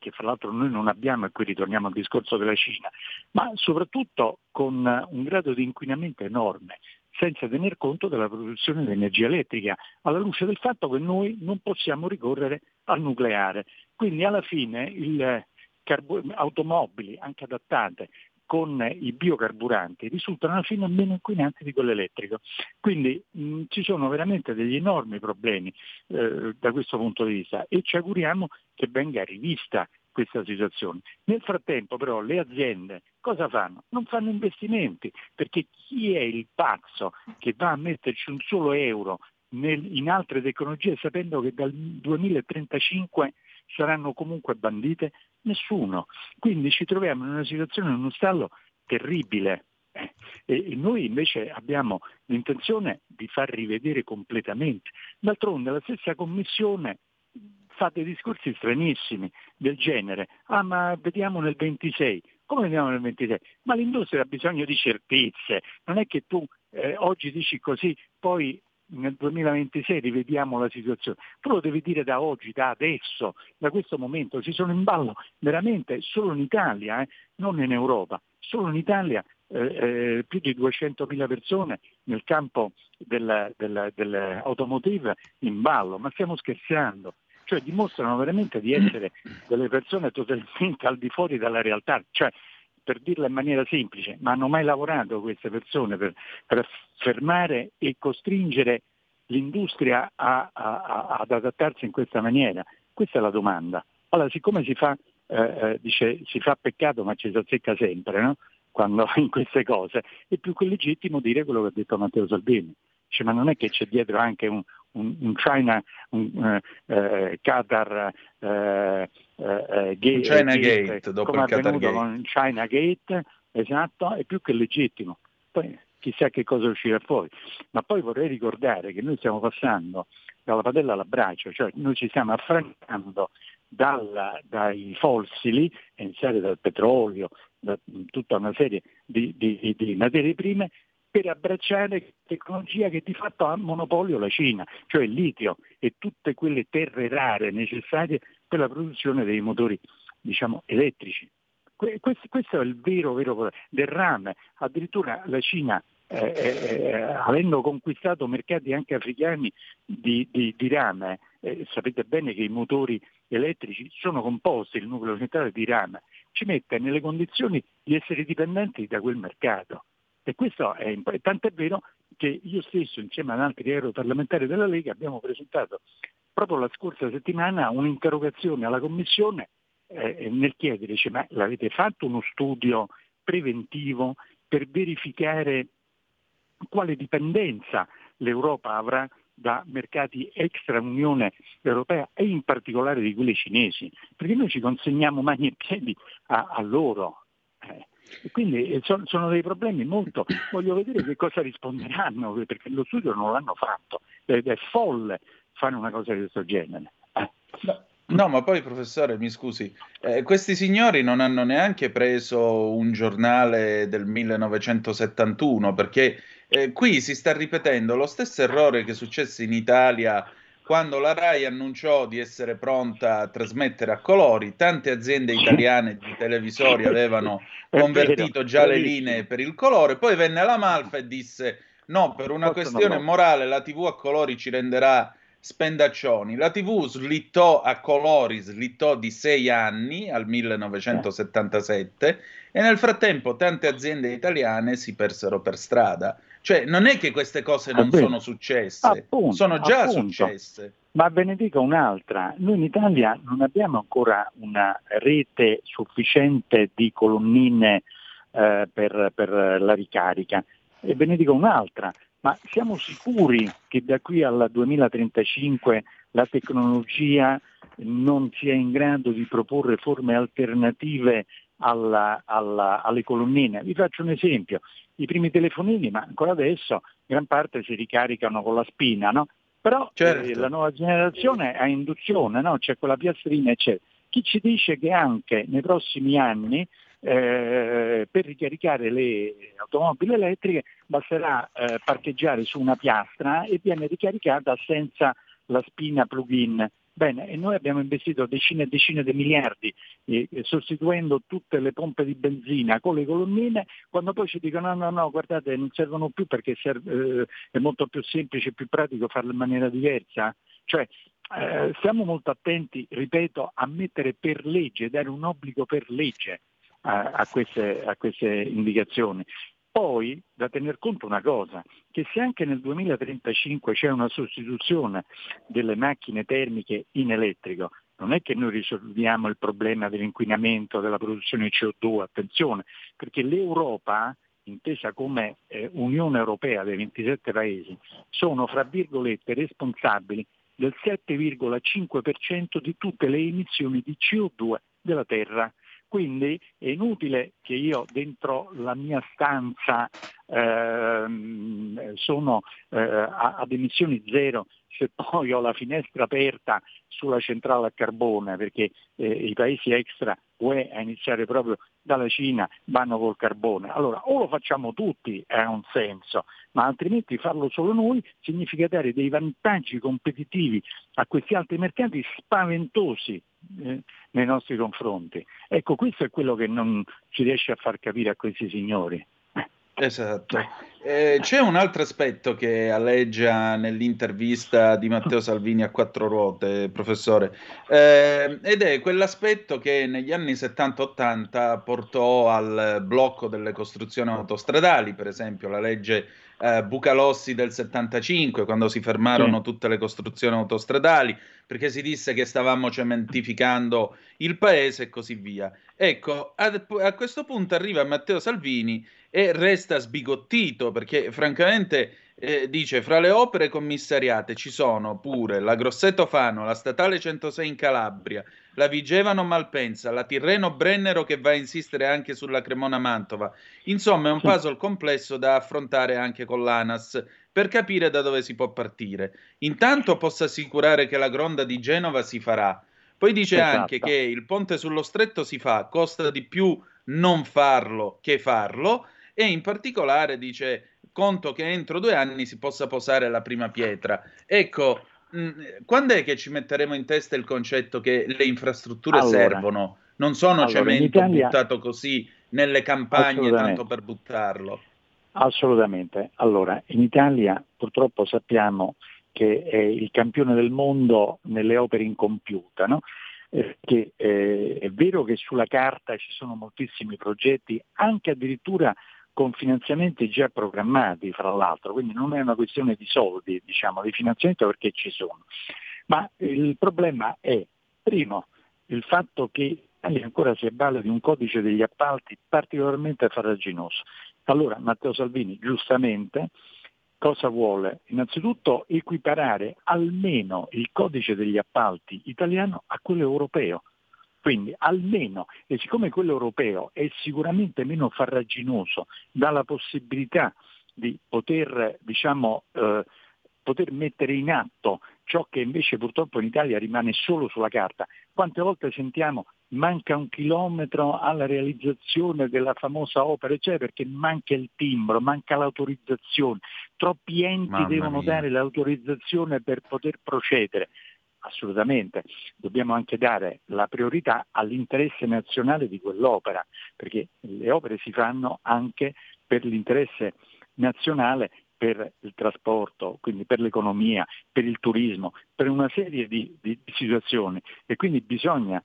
che fra l'altro noi non abbiamo, e qui ritorniamo al discorso della Cina, ma soprattutto con un grado di inquinamento enorme, senza tener conto della produzione di energia elettrica, alla luce del fatto che noi non possiamo ricorrere al nucleare. Quindi alla fine automobili, anche adattate, con i biocarburanti risultano alla fine meno inquinanti di quello elettrico. Quindi ci sono veramente degli enormi problemi da questo punto di vista, e ci auguriamo che venga rivista questa situazione. Nel frattempo però le aziende cosa fanno? Non fanno investimenti, perché chi è il pazzo che va a metterci un solo euro in altre tecnologie sapendo che dal 2035 saranno comunque bandite? Nessuno. Quindi ci troviamo in una situazione, in uno stallo terribile, e noi invece abbiamo l'intenzione di far rivedere completamente. D'altronde la stessa Commissione fa dei discorsi stranissimi del genere, ma vediamo nel 26, come vediamo nel 26? Ma l'industria ha bisogno di certezze, non è che tu oggi dici così, poi nel 2026 rivediamo la situazione. Tu lo devi dire da oggi, da adesso, da questo momento. Ci sono in ballo veramente solo in Italia, non in Europa, solo in Italia più di 200.000 persone nel campo dell'automotive in ballo. Ma stiamo scherzando? Cioè dimostrano veramente di essere delle persone totalmente al di fuori dalla realtà, cioè per dirla in maniera semplice, ma hanno mai lavorato queste persone per fermare e costringere l'industria ad adattarsi in questa maniera? Questa è la domanda. Allora, siccome si fa peccato ma ci si azzecca sempre, no? Quando in queste cose è più che legittimo dire quello che ha detto Matteo Salvini. Cioè, ma non è che c'è dietro anche un China, Qatar Gate, China Gate, dopo come il Qatar Gate. Con China Gate, esatto, è più che legittimo. Poi chissà che cosa uscirà fuori. Ma poi vorrei ricordare che noi stiamo passando dalla padella alla brace, cioè noi ci stiamo affrancando dai fossili, iniziare dal petrolio, da tutta una serie di materie prime, per abbracciare tecnologia che di fatto ha monopolio la Cina, cioè il litio e tutte quelle terre rare necessarie per la produzione dei motori, elettrici. Questo è il vero derrame. Addirittura la Cina, avendo conquistato mercati anche africani di rame, sapete bene che i motori elettrici sono composti, il nucleo centrale di rame, ci mette nelle condizioni di essere dipendenti da quel mercato. E questo è importante, tant'è vero che io stesso, insieme ad altri europarlamentari della Lega, abbiamo presentato proprio la scorsa settimana un'interrogazione alla Commissione nel chiedere, ma l'avete fatto uno studio preventivo per verificare quale dipendenza l'Europa avrà da mercati extra Unione Europea e in particolare di quelli cinesi, perché noi ci consegniamo mani e piedi a loro. E quindi sono dei problemi molto, voglio vedere che cosa risponderanno, perché lo studio non l'hanno fatto ed è folle fare una cosa di questo genere. No, ma poi professore, mi scusi, questi signori non hanno neanche preso un giornale del 1971, perché qui si sta ripetendo lo stesso errore che successe in Italia quando la RAI annunciò di essere pronta a trasmettere a colori. Tante aziende italiane di televisori avevano convertito già le linee per il colore, poi venne la Malfa e disse no, per una questione morale la TV a colori ci renderà spendaccioni. La TV slittò a colori, slittò di 6 anni al 1977 e nel frattempo tante aziende italiane si persero per strada. Cioè non è che queste cose non sono successe, sono già successe. Ma ve ne dico un'altra, noi in Italia non abbiamo ancora una rete sufficiente di colonnine per la ricarica, e ve ne dico un'altra. Ma siamo sicuri che da qui al 2035 la tecnologia non sia in grado di proporre forme alternative alle colonnine? Vi faccio un esempio. I primi telefonini, ma ancora adesso, gran parte si ricaricano con la spina, no? Però certo, la nuova generazione ha induzione, no? C'è quella piastrina, eccetera. Chi ci dice che anche nei prossimi anni per ricaricare le automobili elettriche basterà parcheggiare su una piastra e viene ricaricata senza la spina plug-in? Bene, e noi abbiamo investito decine e decine di miliardi sostituendo tutte le pompe di benzina con le colonnine, quando poi ci dicono no, guardate, non servono più perché è molto più semplice e più pratico farle in maniera diversa. Cioè siamo molto attenti, ripeto, a mettere per legge, dare un obbligo per legge a queste indicazioni. Poi da tener conto una cosa, che se anche nel 2035 c'è una sostituzione delle macchine termiche in elettrico, non è che noi risolviamo il problema dell'inquinamento, della produzione di CO2, attenzione, perché l'Europa, intesa come Unione Europea dei 27 paesi, sono, fra virgolette, responsabili del 7,5% di tutte le emissioni di CO2 della Terra. Quindi è inutile che io dentro la mia stanza sono ad emissioni zero se poi ho la finestra aperta sulla centrale a carbone, perché i paesi extra UE, a iniziare proprio dalla Cina, vanno col carbone. Allora o lo facciamo tutti, ha un senso, ma altrimenti farlo solo noi significa dare dei vantaggi competitivi a questi altri mercati spaventosi nei nostri confronti. Ecco, questo è quello che non si riesce a far capire a questi signori. Esatto. C'è un altro aspetto che aleggia nell'intervista di Matteo Salvini a Quattro Ruote, professore, ed è quell'aspetto che negli anni 70-80 portò al blocco delle costruzioni autostradali, per esempio la legge Bucalossi del 75, quando si fermarono tutte le costruzioni autostradali perché si disse che stavamo cementificando il paese e così via. Ecco, a questo punto arriva Matteo Salvini e resta sbigottito perché francamente dice fra le opere commissariate ci sono pure la Grosseto Fano, la Statale 106 in Calabria, la Vigevano Malpensa, la Tirreno Brennero che va a insistere anche sulla Cremona Mantova. Insomma è un puzzle complesso da affrontare anche con l'ANAS per capire da dove si può partire. Intanto posso assicurare che la Gronda di Genova si farà. Poi dice anche che il ponte sullo stretto si fa, costa di più non farlo che farlo. E in particolare dice, conto che entro 2 anni si possa posare la prima pietra. Ecco, quando è che ci metteremo in testa il concetto che le infrastrutture servono? Non sono cemento in Italia, buttato così nelle campagne tanto per buttarlo. Assolutamente. Allora, in Italia purtroppo sappiamo che è il campione del mondo nelle opere incompiute, no? Che è vero che sulla carta ci sono moltissimi progetti, anche addirittura con finanziamenti già programmati, fra l'altro, quindi non è una questione di soldi, diciamo, di finanziamento, perché ci sono. Ma il problema è, primo, il fatto che ancora si avvale di un codice degli appalti particolarmente farraginoso, Allora Matteo Salvini, giustamente, cosa vuole? Innanzitutto equiparare almeno il codice degli appalti italiano a quello europeo. Quindi almeno, e siccome quello europeo è sicuramente meno farraginoso, dà la possibilità di poter, poter mettere in atto ciò che invece purtroppo in Italia rimane solo sulla carta. Quante volte sentiamo manca un chilometro alla realizzazione della famosa opera, cioè perché manca il timbro, manca l'autorizzazione, troppi enti devono dare l'autorizzazione per poter procedere. Assolutamente, dobbiamo anche dare la priorità all'interesse nazionale di quell'opera, perché le opere si fanno anche per l'interesse nazionale, per il trasporto, quindi per l'economia, per il turismo, per una serie di situazioni, e quindi bisogna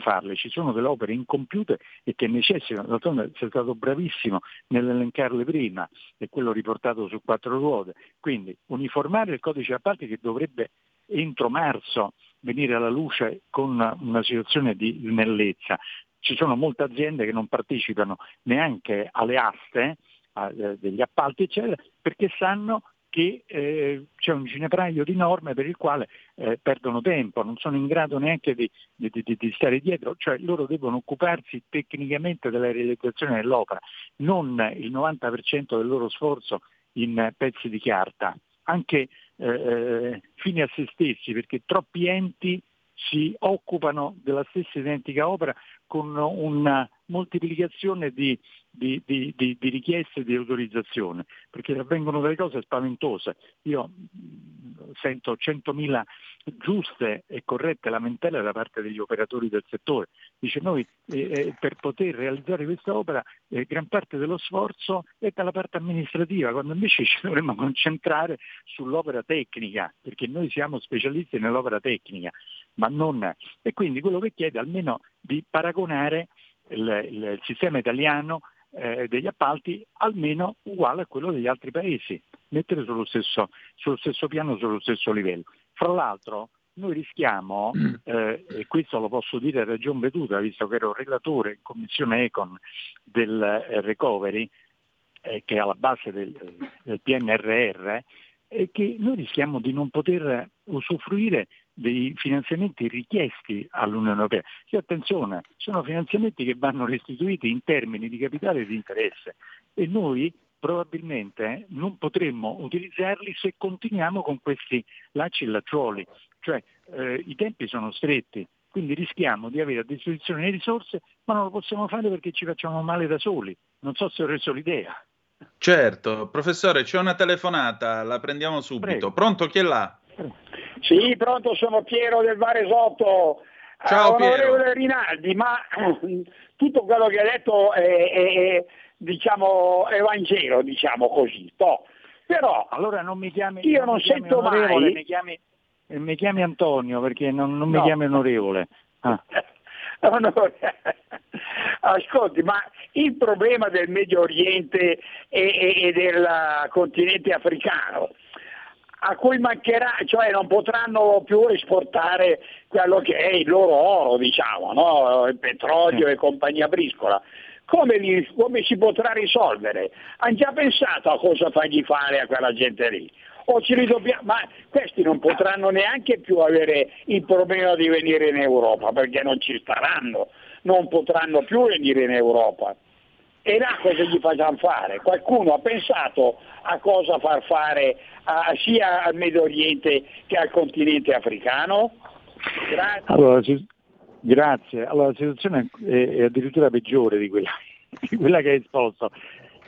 farle. Ci sono delle opere incompiute e che necessitano, d'altronde sei stato bravissimo nell'elencarle prima, e quello riportato su Quattro Ruote. Quindi uniformare il codice appalti, che dovrebbe entro marzo venire alla luce con una situazione di snellezza. Ci sono molte aziende che non partecipano neanche alle aste degli appalti eccetera, perché sanno che c'è un ginepraio di norme per il quale perdono tempo, non sono in grado neanche di stare dietro, cioè loro devono occuparsi tecnicamente della realizzazione dell'opera, non il 90% del loro sforzo in pezzi di carta, anche fini a se stessi, perché troppi enti si occupano della stessa identica opera con una moltiplicazione di richieste di autorizzazione, perché avvengono delle cose spaventose. Io sento 100.000 giuste e corrette lamentele da parte degli operatori del settore. Dice noi per poter realizzare questa opera gran parte dello sforzo è dalla parte amministrativa, quando invece ci dovremmo concentrare sull'opera tecnica, perché noi siamo specialisti nell'opera tecnica, ma non. E quindi quello che chiede almeno di paragonare il sistema italiano degli appalti almeno uguale a quello degli altri paesi, mettere sullo stesso piano, sullo stesso livello. Fra l'altro noi rischiamo, e questo lo posso dire a ragion veduta, visto che ero relatore in Commissione Econ del Recovery, che è alla base del PNRR, che noi rischiamo di non poter usufruire dei finanziamenti richiesti all'Unione Europea. Sì, attenzione, sono finanziamenti che vanno restituiti in termini di capitale e di interesse, e noi probabilmente non potremmo utilizzarli se continuiamo con questi lacci e lacciuoli, cioè i tempi sono stretti, quindi rischiamo di avere a disposizione le risorse, ma non lo possiamo fare perché ci facciamo male da soli. Non so se ho reso l'idea. Certo, professore, c'è una telefonata, la prendiamo subito. Prego. Pronto, chi è là? Sì, pronto, sono Piero del Varesotto. Ciao Onorevole Rinaldi, ma tutto quello che ha detto è diciamo evangelo, diciamo così. No. Però allora non mi chiami, io non mi sento mai, mi chiami Antonio, perché non mi chiami onorevole. Ah. Ascolti, ma il problema del Medio Oriente e del continente africano, a cui mancherà, cioè non potranno più esportare quello che è il loro oro, diciamo, no? Il petrolio e compagnia briscola. Come si potrà risolvere? Hanno già pensato a cosa fargli fare a quella gente lì? O ci ridobbiamo? Ma questi non potranno neanche più avere il problema di venire in Europa, perché non ci staranno, non potranno più venire in Europa. E là cosa gli facciamo fare? Qualcuno ha pensato a cosa far fare sia al Medio Oriente che al continente africano? Grazie. Allora, grazie. Allora, la situazione è addirittura peggiore di quella che hai esposto,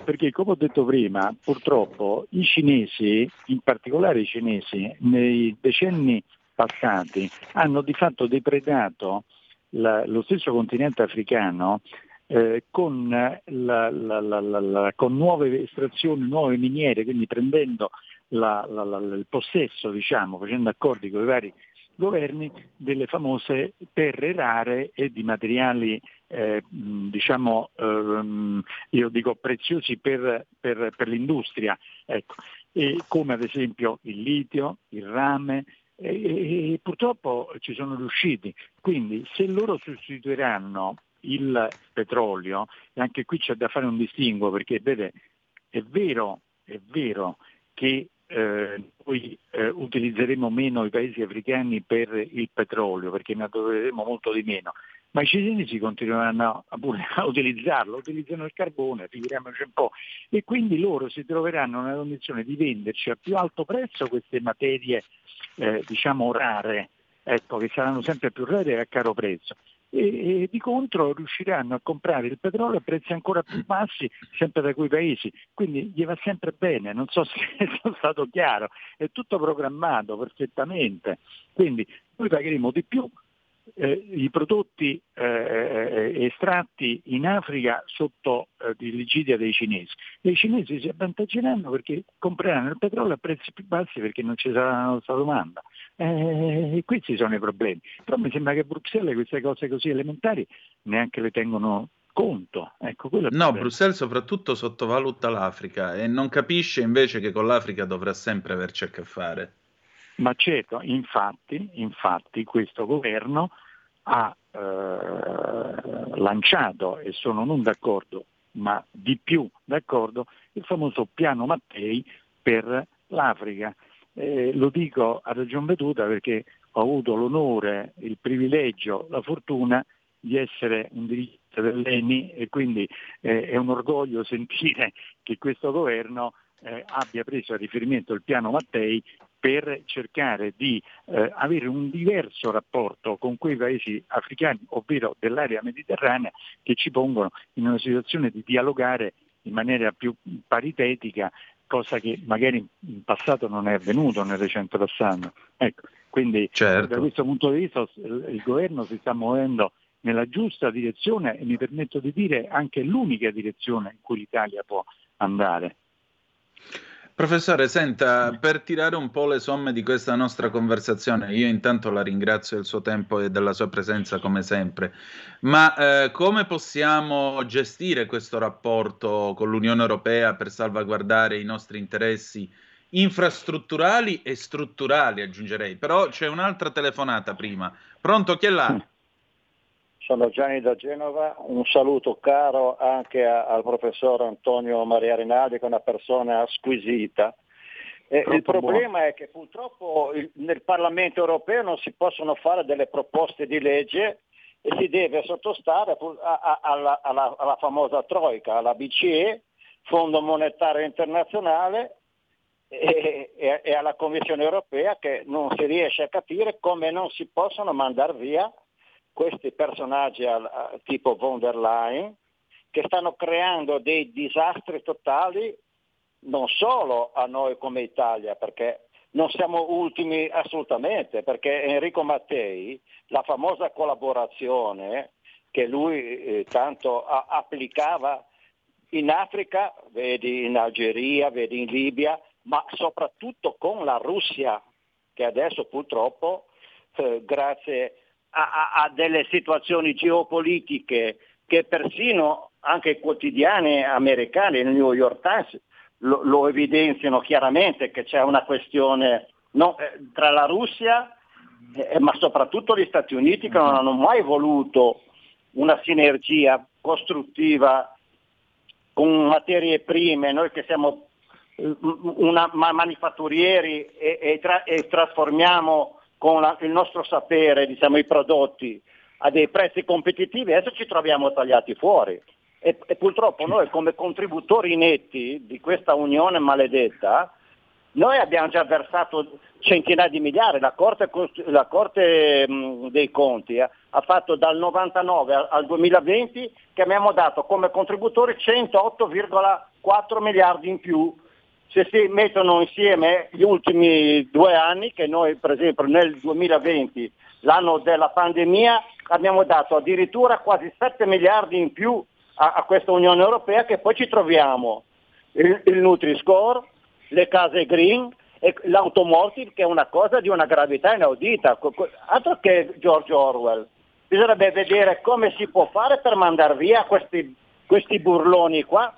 perché come ho detto prima, purtroppo i cinesi, in particolare i cinesi, nei decenni passati hanno di fatto depredato lo stesso continente africano con nuove estrazioni, nuove miniere, quindi prendendo il possesso, diciamo, facendo accordi con i vari governi, delle famose terre rare e di materiali io dico preziosi per l'industria, ecco. E come ad esempio il litio, il rame, e purtroppo ci sono riusciti. Quindi se loro sostituiranno il petrolio, e anche qui c'è da fare un distinguo, perché vede, è vero che noi utilizzeremo meno i paesi africani per il petrolio, perché ne dovremo molto di meno, ma i cinesi continueranno a utilizzarlo, utilizzano il carbone, figuriamoci un po', e quindi loro si troveranno nella condizione di venderci a più alto prezzo queste materie diciamo rare, ecco, che saranno sempre più rare e a caro prezzo, e di contro riusciranno a comprare il petrolio a prezzi ancora più bassi sempre da quei paesi, quindi gli va sempre bene, non so se sono stato chiaro, è tutto programmato perfettamente, quindi noi pagheremo di più i prodotti estratti in Africa sotto dirigidia dei cinesi, e i cinesi si avvantaggeranno perché compreranno il petrolio a prezzi più bassi perché non ci sarà la nostra domanda. Questi sono i problemi, però mi sembra che a Bruxelles queste cose così elementari neanche le tengono conto. Ecco, quello no, Bruxelles soprattutto sottovaluta l'Africa e non capisce invece che con l'Africa dovrà sempre averci a che fare. Ma certo, infatti questo governo ha lanciato, e sono non d'accordo ma di più d'accordo, il famoso Piano Mattei per l'Africa. Lo dico a ragion veduta perché ho avuto l'onore, il privilegio, la fortuna di essere un dirigente dell'ENI, e quindi è un orgoglio sentire che questo governo abbia preso a riferimento il Piano Mattei per cercare di avere un diverso rapporto con quei paesi africani, ovvero dell'area mediterranea, che ci pongono in una situazione di dialogare in maniera più paritetica, cosa che magari in passato non è avvenuto nel recente passato. Ecco, quindi certo, da questo punto di vista il governo si sta muovendo nella giusta direzione, e mi permetto di dire anche l'unica direzione in cui l'Italia può andare. Professore, senta, per tirare un po' le somme di questa nostra conversazione, io intanto la ringrazio del suo tempo e della sua presenza come sempre, ma come possiamo gestire questo rapporto con l'Unione Europea per salvaguardare i nostri interessi infrastrutturali e strutturali, aggiungerei? Però c'è un'altra telefonata prima. Pronto, chi è là? Sono Gianni da Genova, un saluto caro anche al professor Antonio Maria Rinaldi, che è una persona squisita. Il problema è che purtroppo nel Parlamento europeo non si possono fare delle proposte di legge e si deve sottostare alla famosa Troica, alla BCE, Fondo Monetario Internazionale e alla Commissione Europea, che non si riesce a capire come non si possono mandare via questi personaggi tipo von der Leyen, che stanno creando dei disastri totali non solo a noi come Italia, perché non siamo ultimi assolutamente, perché Enrico Mattei, la famosa collaborazione che lui tanto applicava in Africa, vedi in Algeria, vedi in Libia, ma soprattutto con la Russia, che adesso purtroppo grazie a delle situazioni geopolitiche che persino anche quotidiani americani, il New York Times, lo evidenziano chiaramente, che c'è una questione tra la Russia ma soprattutto gli Stati Uniti, che non hanno mai voluto una sinergia costruttiva con materie prime, noi che siamo manifatturieri e trasformiamo con il nostro sapere, diciamo, i prodotti a dei prezzi competitivi, adesso ci troviamo tagliati fuori. E purtroppo noi come contributori netti di questa unione maledetta, noi abbiamo già versato centinaia di miliardi, la Corte dei Conti ha fatto dal 99 al 2020 che abbiamo dato come contributori 108,4 miliardi in più. Se si mettono insieme gli ultimi 2 anni, che noi per esempio nel 2020, l'anno della pandemia, abbiamo dato addirittura quasi 7 miliardi in più a questa Unione Europea, che poi ci troviamo il Nutri-Score, le case green, e l'automotive, che è una cosa di una gravità inaudita, altro che George Orwell. Bisognerebbe vedere come si può fare per mandare via questi burloni qua.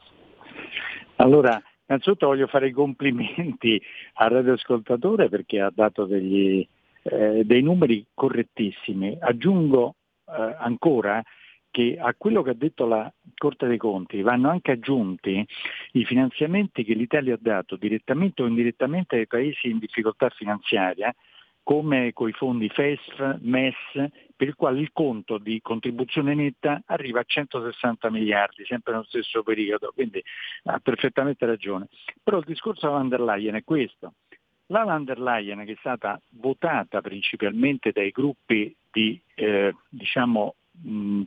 Allora, innanzitutto voglio fare i complimenti al radioascoltatore perché ha dato degli dei numeri correttissimi. Aggiungo ancora che a quello che ha detto la Corte dei Conti vanno anche aggiunti i finanziamenti che l'Italia ha dato direttamente o indirettamente ai paesi in difficoltà finanziaria, come coi fondi FESF, MES, per il quale il conto di contribuzione netta arriva a 160 miliardi, sempre nello stesso periodo, quindi ha perfettamente ragione. Però il discorso della von der Leyen è questo. La von der Leyen, che è stata votata principalmente dai gruppi di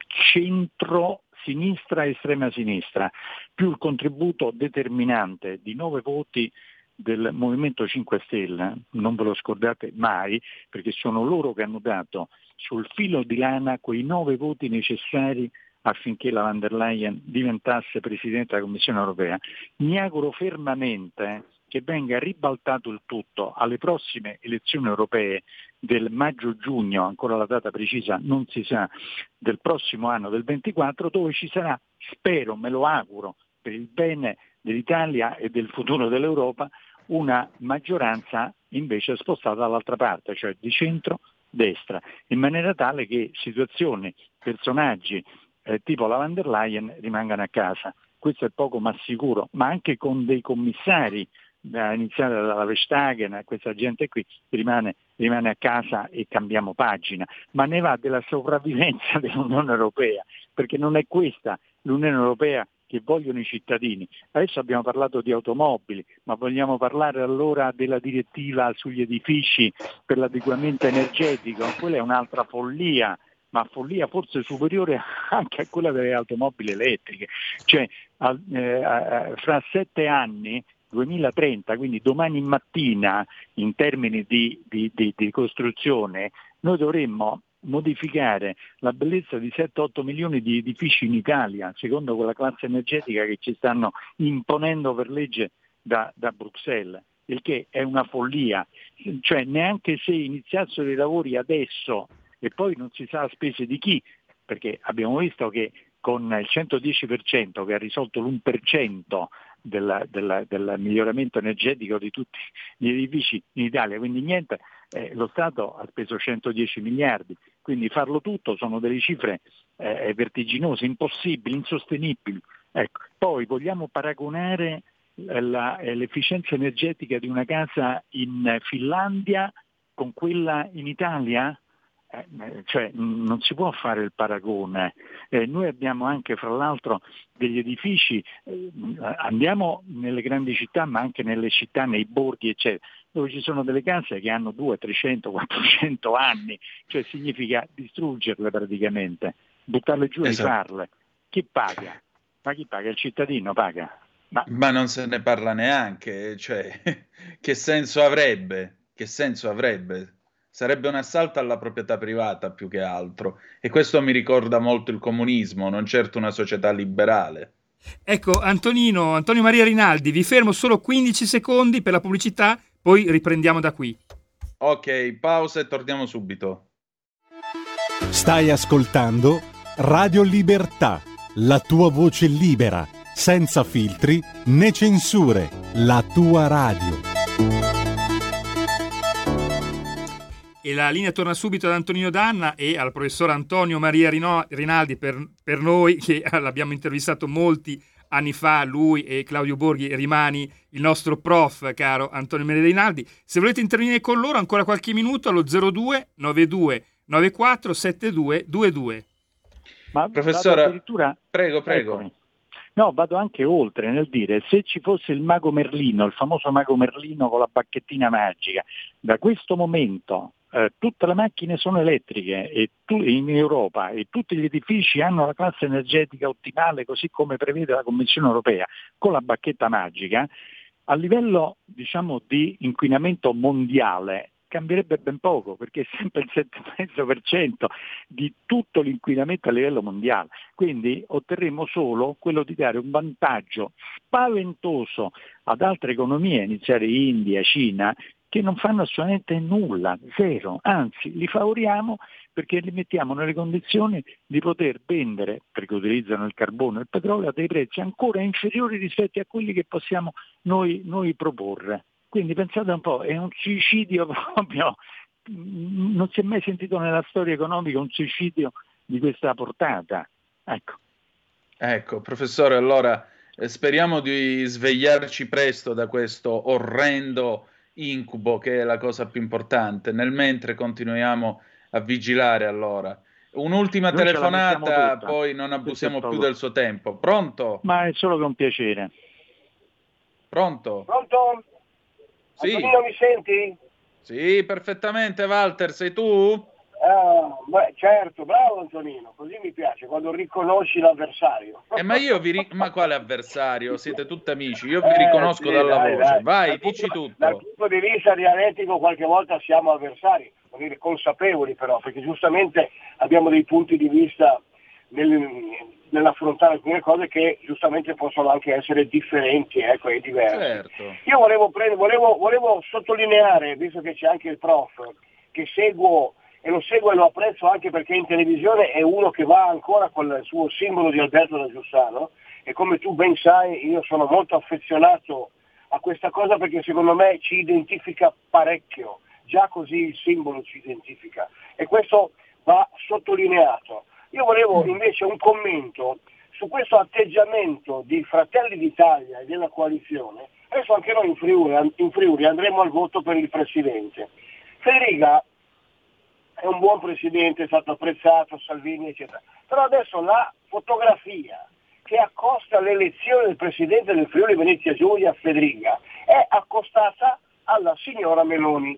centro-sinistra e estrema sinistra, più il contributo determinante di 9 voti del Movimento 5 Stelle, non ve lo scordate mai, perché sono loro che hanno dato sul filo di lana quei 9 voti necessari affinché la von der Leyen diventasse Presidente della Commissione Europea. Mi auguro fermamente che venga ribaltato il tutto alle prossime elezioni europee del maggio-giugno, ancora la data precisa non si sa, del prossimo anno, del 24, dove ci sarà, spero, me lo auguro, per il bene dell'Italia e del futuro dell'Europa, una maggioranza invece spostata dall'altra parte, cioè di centro-destra, in maniera tale che situazioni, personaggi tipo la von der Leyen rimangano a casa. Questo è poco ma sicuro, ma anche con dei commissari, da iniziare dalla Vestager, questa gente qui rimane a casa e cambiamo pagina, ma ne va della sopravvivenza dell'Unione Europea, perché non è questa l'Unione Europea che vogliono i cittadini. Adesso abbiamo parlato di automobili, ma vogliamo parlare allora della direttiva sugli edifici per l'adeguamento energetico? Quella è un'altra follia, ma follia forse superiore anche a quella delle automobili elettriche. Cioè fra 7 anni, 2030, quindi domani mattina, in termini di costruzione, noi dovremmo modificare la bellezza di 7-8 milioni di edifici in Italia, secondo quella classe energetica che ci stanno imponendo per legge da Bruxelles, il che è una follia. Cioè neanche se iniziassero i lavori adesso e poi non si sa a spese di chi, perché abbiamo visto che con il 110% che ha risolto l'1% del miglioramento energetico di tutti gli edifici in Italia, quindi niente, lo Stato ha speso 110 miliardi, quindi farlo tutto sono delle cifre vertiginose, impossibili, insostenibili. Ecco. Poi vogliamo paragonare l'efficienza energetica di una casa in Finlandia con quella in Italia? Cioè non si può fare il paragone. Noi abbiamo anche, fra l'altro, degli edifici, andiamo nelle grandi città ma anche nelle città, nei borghi eccetera, dove ci sono delle case che hanno 200, 300, 400 anni, cioè significa distruggerle praticamente, buttarle giù e rifarle. Chi paga? Ma chi paga? Il cittadino paga. Ma non se ne parla neanche, cioè che senso avrebbe? Che senso avrebbe? Sarebbe un assalto alla proprietà privata più che altro, e questo mi ricorda molto il comunismo, non certo una società liberale. Ecco, Antonio Maria Rinaldi, vi fermo solo 15 secondi per la pubblicità, poi riprendiamo da qui. Ok, pausa e torniamo subito. Stai ascoltando Radio Libertà, la tua voce libera, senza filtri né censure, la tua radio. E la linea torna subito ad Antonino Danna e al professor Antonio Maria Rinaldi, per noi che l'abbiamo intervistato molti anni fa, lui e Claudio Borghi, rimani il nostro prof, caro Antonio Maria Rinaldi. Se volete intervenire con loro, ancora qualche minuto allo 02 92 94 72 22. Ma professore, addirittura... prego. Eccomi. No, vado anche oltre nel dire, se ci fosse il mago Merlino, il famoso mago Merlino con la bacchettina magica, da questo momento tutte le macchine sono elettriche e in Europa, e tutti gli edifici hanno la classe energetica ottimale, così come prevede la Commissione Europea, con la bacchetta magica, a livello di inquinamento mondiale cambierebbe ben poco, perché è sempre il 7,5% di tutto l'inquinamento a livello mondiale. Quindi otterremo solo quello di dare un vantaggio spaventoso ad altre economie, iniziare India, Cina, che non fanno assolutamente nulla, zero, anzi li favoriamo perché li mettiamo nelle condizioni di poter vendere, perché utilizzano il carbone e il petrolio, a dei prezzi ancora inferiori rispetto a quelli che possiamo noi proporre. Quindi pensate un po', è un suicidio proprio non si è mai sentito nella storia economica un suicidio di questa portata. Ecco, professore, allora speriamo di svegliarci presto da questo orrendo incubo che è la cosa più importante, nel mentre continuiamo a vigilare. Allora, un'ultima noi telefonata, poi non abusiamo più del suo tempo. Pronto? Ma è solo che un piacere. Pronto? Sì. Antonino, mi senti? Sì, perfettamente. Walter, sei tu? Beh, certo, bravo Antonino, così mi piace, quando riconosci l'avversario. Ma quale avversario? Siete tutti amici, io vi riconosco dalla voce. Vai, dici tutto. Dal punto di vista dialettico qualche volta siamo avversari, vuol dire consapevoli però, perché giustamente abbiamo dei punti di vista nell'affrontare alcune cose che giustamente possono anche essere differenti, ecco, e diverse. Certo. Io volevo sottolineare, visto che c'è anche il prof, che seguo e lo apprezzo anche perché in televisione è uno che va ancora con il suo simbolo di Alberto da Giussano, e come tu ben sai io sono molto affezionato a questa cosa perché secondo me ci identifica parecchio, già così il simbolo ci identifica e questo va sottolineato. Io volevo invece un commento su questo atteggiamento di Fratelli d'Italia e della coalizione. Adesso anche noi in Friuli andremo al voto per il presidente. Fedriga è un buon presidente, è stato apprezzato, Salvini eccetera. Però adesso la fotografia che accosta l'elezione del presidente del Friuli Venezia Giulia, Fedriga, è accostata alla signora Meloni.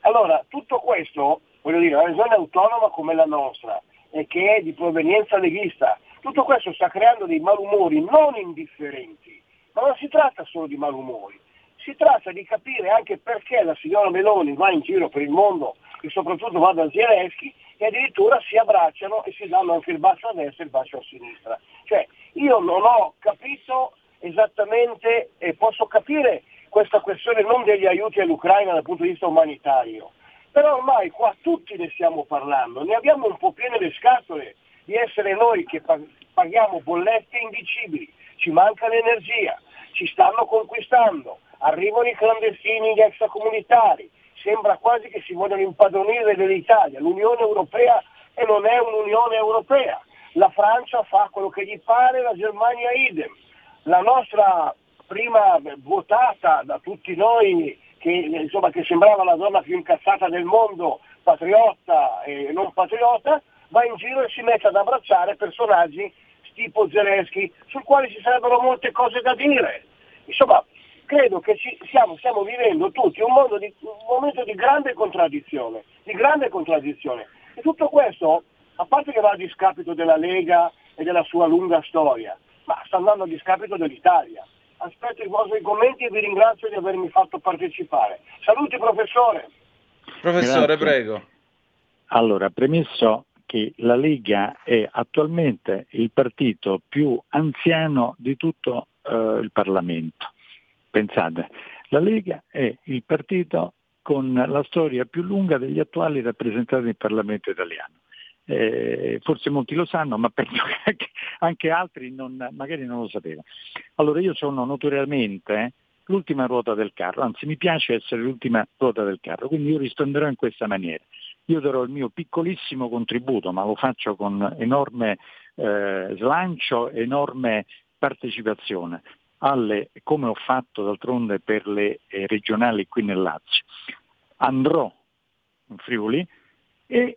Allora, tutto questo, voglio dire, una regione autonoma come la nostra e che è di provenienza leghista, tutto questo sta creando dei malumori non indifferenti, ma non si tratta solo di malumori, si tratta di capire anche perché la signora Meloni va in giro per il mondo e soprattutto va da Zelensky e addirittura si abbracciano e si danno anche il bacio a destra e il bacio a sinistra. Cioè, io non ho capito esattamente, e posso capire questa questione non degli aiuti all'Ucraina dal punto di vista umanitario, però ormai qua tutti ne stiamo parlando, ne abbiamo un po' piene le scatole di essere noi che paghiamo bollette indicibili, ci manca l'energia, ci stanno conquistando, arrivano i clandestini, gli extracomunitari, sembra quasi che si vogliono impadronire dell'Italia, l'Unione Europea, e non è un'Unione Europea, la Francia fa quello che gli pare, la Germania idem, la nostra prima votata da tutti noi, che sembrava la donna più incazzata del mondo, patriotta e non patriota, va in giro e si mette ad abbracciare personaggi tipo Zelensky, sul quale ci sarebbero molte cose da dire. Insomma, credo che stiamo vivendo tutti un momento di grande contraddizione, E tutto questo, a parte che va a discapito della Lega e della sua lunga storia, ma sta andando a discapito dell'Italia. Aspetto i vostri commenti e vi ringrazio di avermi fatto partecipare. Saluti, professore. Professore, grazie. Prego. Allora, premesso che la Lega è attualmente il partito più anziano di tutto il Parlamento. Pensate, la Lega è il partito con la storia più lunga degli attuali rappresentati nel Parlamento italiano. Forse molti lo sanno, ma penso che anche altri magari non lo sapevano. Allora, io sono notoriamente l'ultima ruota del carro, anzi mi piace essere l'ultima ruota del carro, quindi io risponderò in questa maniera. Io darò il mio piccolissimo contributo, ma lo faccio con enorme slancio, enorme partecipazione. Come ho fatto d'altronde per le regionali qui nel Lazio, andrò in Friuli e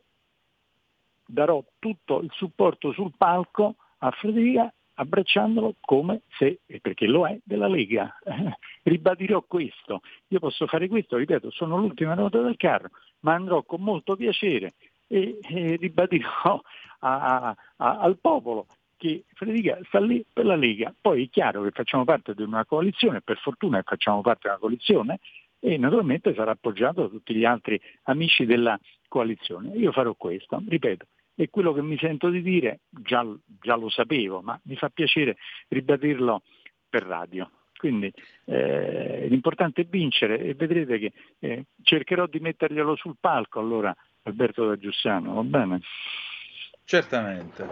darò tutto il supporto sul palco a Fedriga, abbracciandolo come se, perché lo è, della Lega. Ribadirò questo, io posso fare questo, ripeto, sono l'ultima ruota del carro, ma andrò con molto piacere e ribadirò al popolo che Federica sta lì per la Lega. Poi è chiaro che facciamo parte di una coalizione, per fortuna facciamo parte di una coalizione, e naturalmente sarà appoggiato da tutti gli altri amici della coalizione. Io farò questo, ripeto, è quello che mi sento di dire, già lo sapevo, ma mi fa piacere ribadirlo per radio. Quindi l'importante è vincere, e vedrete che cercherò di metterglielo sul palco, allora, Alberto da Giussano, va bene? Certamente.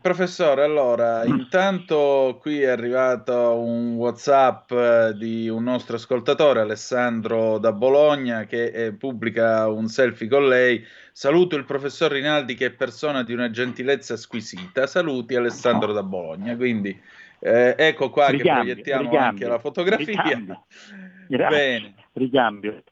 Professore, allora, intanto qui è arrivato un WhatsApp di un nostro ascoltatore, Alessandro da Bologna, che pubblica un selfie con lei. Saluto il professor Rinaldi che è persona di una gentilezza squisita. Saluti Alessandro da Bologna. Quindi ecco qua ricambio, che proiettiamo anche la fotografia. Ricambio. Bene. Ricambio.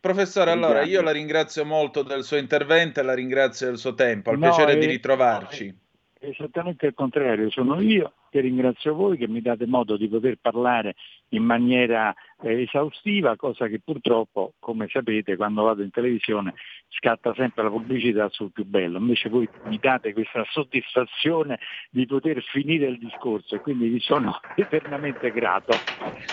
Professore, allora io la ringrazio molto del suo intervento e la ringrazio del suo tempo, al piacere di ritrovarci. Esattamente il contrario, sono io che ringrazio voi che mi date modo di poter parlare in maniera esaustiva, cosa che purtroppo, come sapete, quando vado in televisione scatta sempre la pubblicità sul più bello, invece voi mi date questa soddisfazione di poter finire il discorso e quindi vi sono eternamente grato.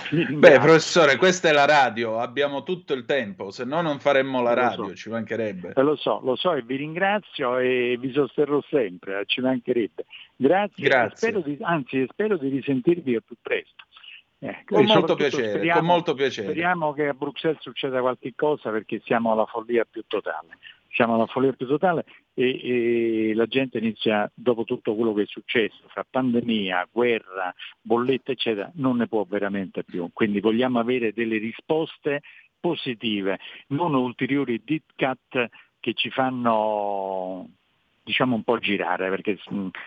Beh, professore, questa è la radio, abbiamo tutto il tempo, se no non faremmo la radio, ci mancherebbe. Lo so e vi ringrazio e vi sosterrò sempre, ci mancherebbe. Grazie. Spero di risentirvi al più presto. Con molto piacere. Speriamo che a Bruxelles succeda qualche cosa perché siamo alla follia più totale. E la gente inizia, dopo tutto quello che è successo, fra pandemia, guerra, bollette, eccetera, non ne può veramente più. Quindi vogliamo avere delle risposte positive, non ulteriori deep cut che ci fanno, diciamo, un po' girare, perché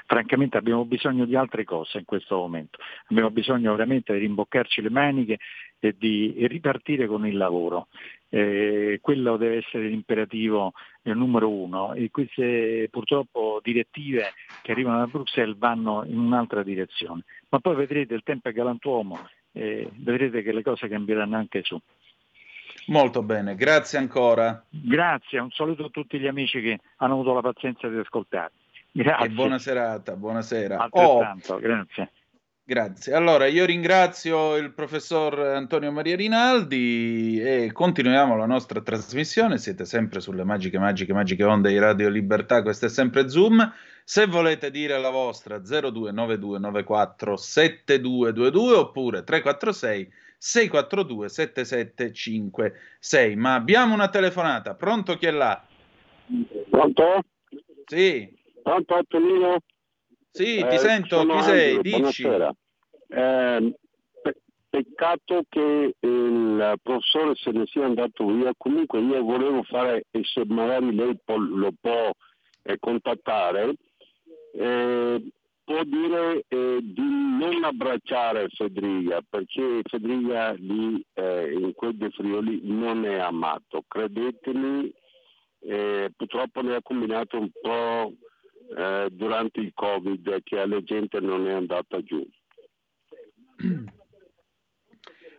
francamente abbiamo bisogno di altre cose in questo momento, abbiamo bisogno veramente di rimboccarci le maniche e di ripartire con il lavoro, quello deve essere l'imperativo numero uno e queste purtroppo direttive che arrivano da Bruxelles vanno in un'altra direzione, ma poi vedrete, il tempo è galantuomo, vedrete che le cose cambieranno anche su. Molto bene, grazie ancora. Grazie, un saluto a tutti gli amici che hanno avuto la pazienza di ascoltarmi. Grazie. E buona serata, buonasera. Altrettanto, grazie. Grazie. Allora, io ringrazio il professor Antonio Maria Rinaldi e continuiamo la nostra trasmissione. Siete sempre sulle magiche onde di Radio Libertà, questo è sempre Zoom. Se volete dire la vostra 0292947222 oppure 346 642 7756. Ma abbiamo una telefonata. Pronto, chi è là? Pronto? Sì. Pronto, Antonino? Sì, ti sento. Chi sei? Dici. Peccato che il professore se ne sia andato via. Comunque io volevo fare, e se magari lei lo può contattare, può dire di non abbracciare Fedriga, perché Fedriga lì in quel di Friuli non è amato, credetemi, purtroppo ne ha combinato un po' durante il Covid che alla gente non è andata giù.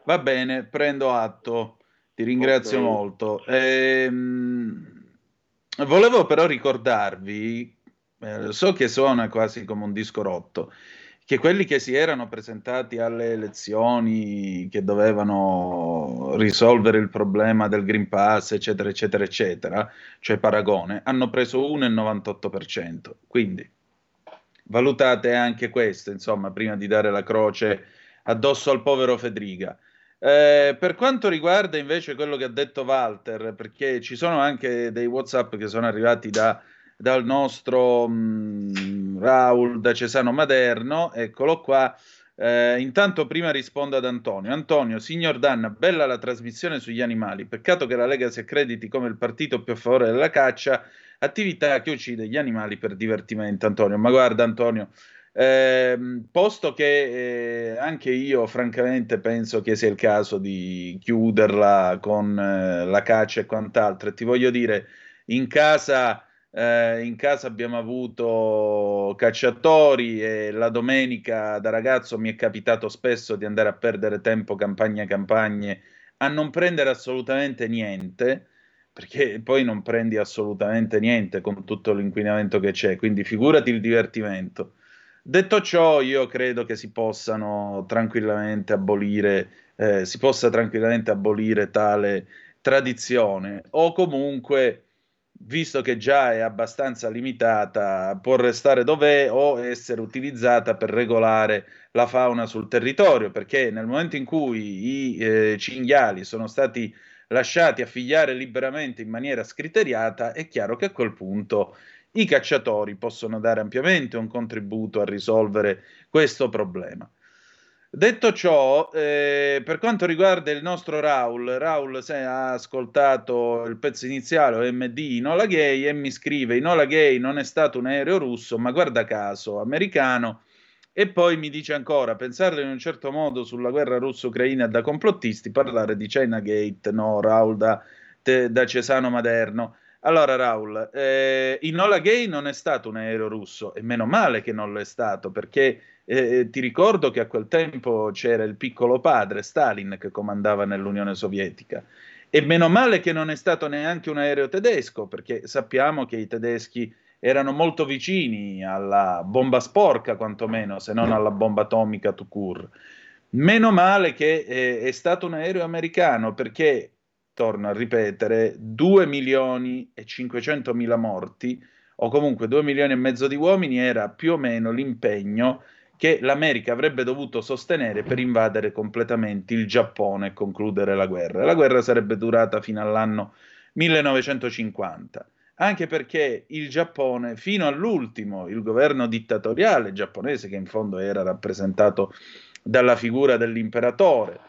Va bene, prendo atto, ti ringrazio molto. Volevo però ricordarvi, so che suona quasi come un disco rotto, che quelli che si erano presentati alle elezioni che dovevano risolvere il problema del Green Pass, eccetera, eccetera, eccetera, cioè Paragone, hanno preso 1,98%. Quindi valutate anche questo, insomma, prima di dare la croce addosso al povero Fedriga. Per quanto riguarda invece quello che ha detto Walter, perché ci sono anche dei WhatsApp che sono arrivati dal nostro Raul da Cesano Maderno, eccolo qua. Intanto prima rispondo ad Antonio. Antonio, signor Danna, bella la trasmissione sugli animali, peccato che la Lega si accrediti come il partito più a favore della caccia, attività che uccide gli animali per divertimento. Antonio, ma guarda Antonio, posto che anche io francamente penso che sia il caso di chiuderla con la caccia e quant'altro, e ti voglio dire, in casa abbiamo avuto cacciatori e la domenica da ragazzo mi è capitato spesso di andare a perdere tempo campagne a non prendere assolutamente niente, perché poi non prendi assolutamente niente con tutto l'inquinamento che c'è, quindi figurati il divertimento. Detto ciò, io credo che si possa tranquillamente abolire tale tradizione, o comunque, visto che già è abbastanza limitata, può restare dov'è o essere utilizzata per regolare la fauna sul territorio, perché nel momento in cui i cinghiali sono stati lasciati affigliare liberamente in maniera scriteriata, è chiaro che a quel punto I cacciatori possono dare ampiamente un contributo a risolvere questo problema. Detto ciò, per quanto riguarda il nostro Raul ha ascoltato il pezzo iniziale OMD Enola Gay e mi scrive: Enola Gay non è stato un aereo russo, ma guarda caso americano. E poi mi dice ancora: pensarlo in un certo modo sulla guerra russo-ucraina da complottisti, parlare di China Gate, no Raul, da Cesano Maderno. Allora Raul, Enola Gay non è stato un aereo russo, e meno male che non lo è stato, perché ti ricordo che a quel tempo c'era il piccolo padre Stalin che comandava nell'Unione Sovietica, e meno male che non è stato neanche un aereo tedesco, perché sappiamo che i tedeschi erano molto vicini alla bomba sporca, quantomeno, se non alla bomba atomica tout court. Meno male che è stato un aereo americano, perché, torno a ripetere, 2.500.000 morti, o comunque 2,5 milioni di uomini, era più o meno l'impegno che l'America avrebbe dovuto sostenere per invadere completamente il Giappone e concludere la guerra. La guerra sarebbe durata fino all'anno 1950, anche perché il Giappone, fino all'ultimo, il governo dittatoriale giapponese, che in fondo era rappresentato dalla figura dell'imperatore,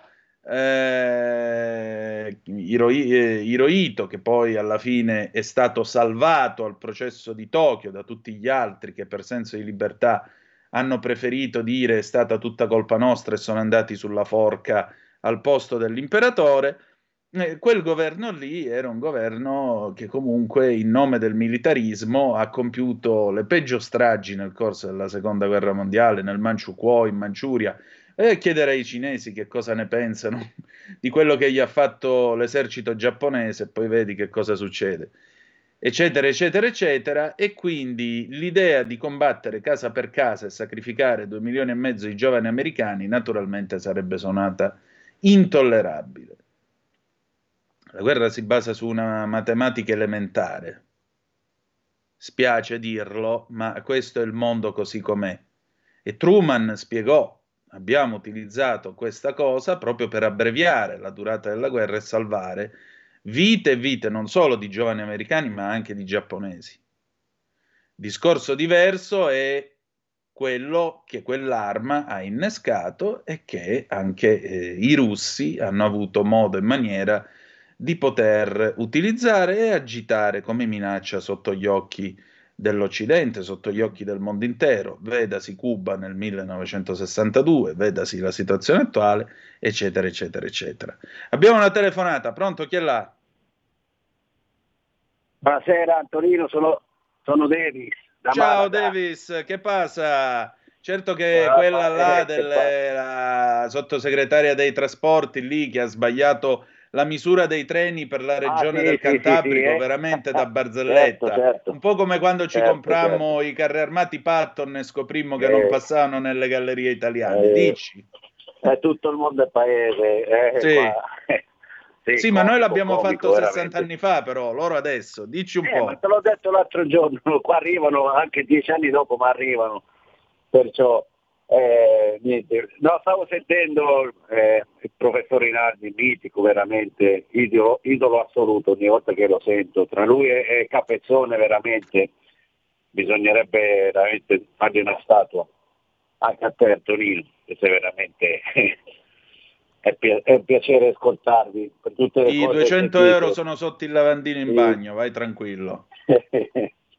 Hirohito, che poi alla fine è stato salvato al processo di Tokyo da tutti gli altri che per senso di libertà hanno preferito dire è stata tutta colpa nostra e sono andati sulla forca al posto dell'imperatore. Quel governo lì era un governo che comunque in nome del militarismo ha compiuto le peggio stragi nel corso della seconda guerra mondiale nel Manchukuo, in Manciuria. Chiedere ai cinesi che cosa ne pensano di quello che gli ha fatto l'esercito giapponese, e poi vedi che cosa succede, eccetera, eccetera, eccetera. E quindi l'idea di combattere casa per casa e sacrificare 2,5 milioni di giovani americani naturalmente sarebbe suonata intollerabile. La guerra si basa su una matematica elementare. Spiace dirlo, ma questo è il mondo così com'è. E Truman spiegò: abbiamo utilizzato questa cosa proprio per abbreviare la durata della guerra e salvare vite e vite, non solo di giovani americani, ma anche di giapponesi. Discorso diverso è quello che quell'arma ha innescato e che anche i russi hanno avuto modo e maniera di poter utilizzare e agitare come minaccia sotto gli occhi dell'Occidente, sotto gli occhi del mondo intero, vedasi Cuba nel 1962, vedasi la situazione attuale, eccetera, eccetera, eccetera. Abbiamo una telefonata, pronto, chi è là? Buonasera Antonino, sono Davis. Ciao Davis, che passa? Certo che quella là della sottosegretaria dei trasporti lì che ha sbagliato la misura dei treni per la regione del Cantabrico, veramente da barzelletta. Certo. Un po' come quando ci comprammo i carri armati Patton e scoprimmo che non passavano nelle gallerie italiane. Dici? Tutto il mondo è paese. Sì, ma noi l'abbiamo fatto 60 anni fa, però, loro adesso. Dici un po'. Ma te l'ho detto l'altro giorno, qua arrivano anche 10 anni dopo, ma arrivano. Perciò... niente. No, stavo sentendo il professor Rinaldi, mitico veramente, idolo assoluto ogni volta che lo sento, tra lui e Capezzone veramente bisognerebbe veramente fargli una statua, anche a te Antonino, che sei veramente è un piacere ascoltarvi per tutte le cose. I 200 euro sono sotto il lavandino in bagno, vai tranquillo.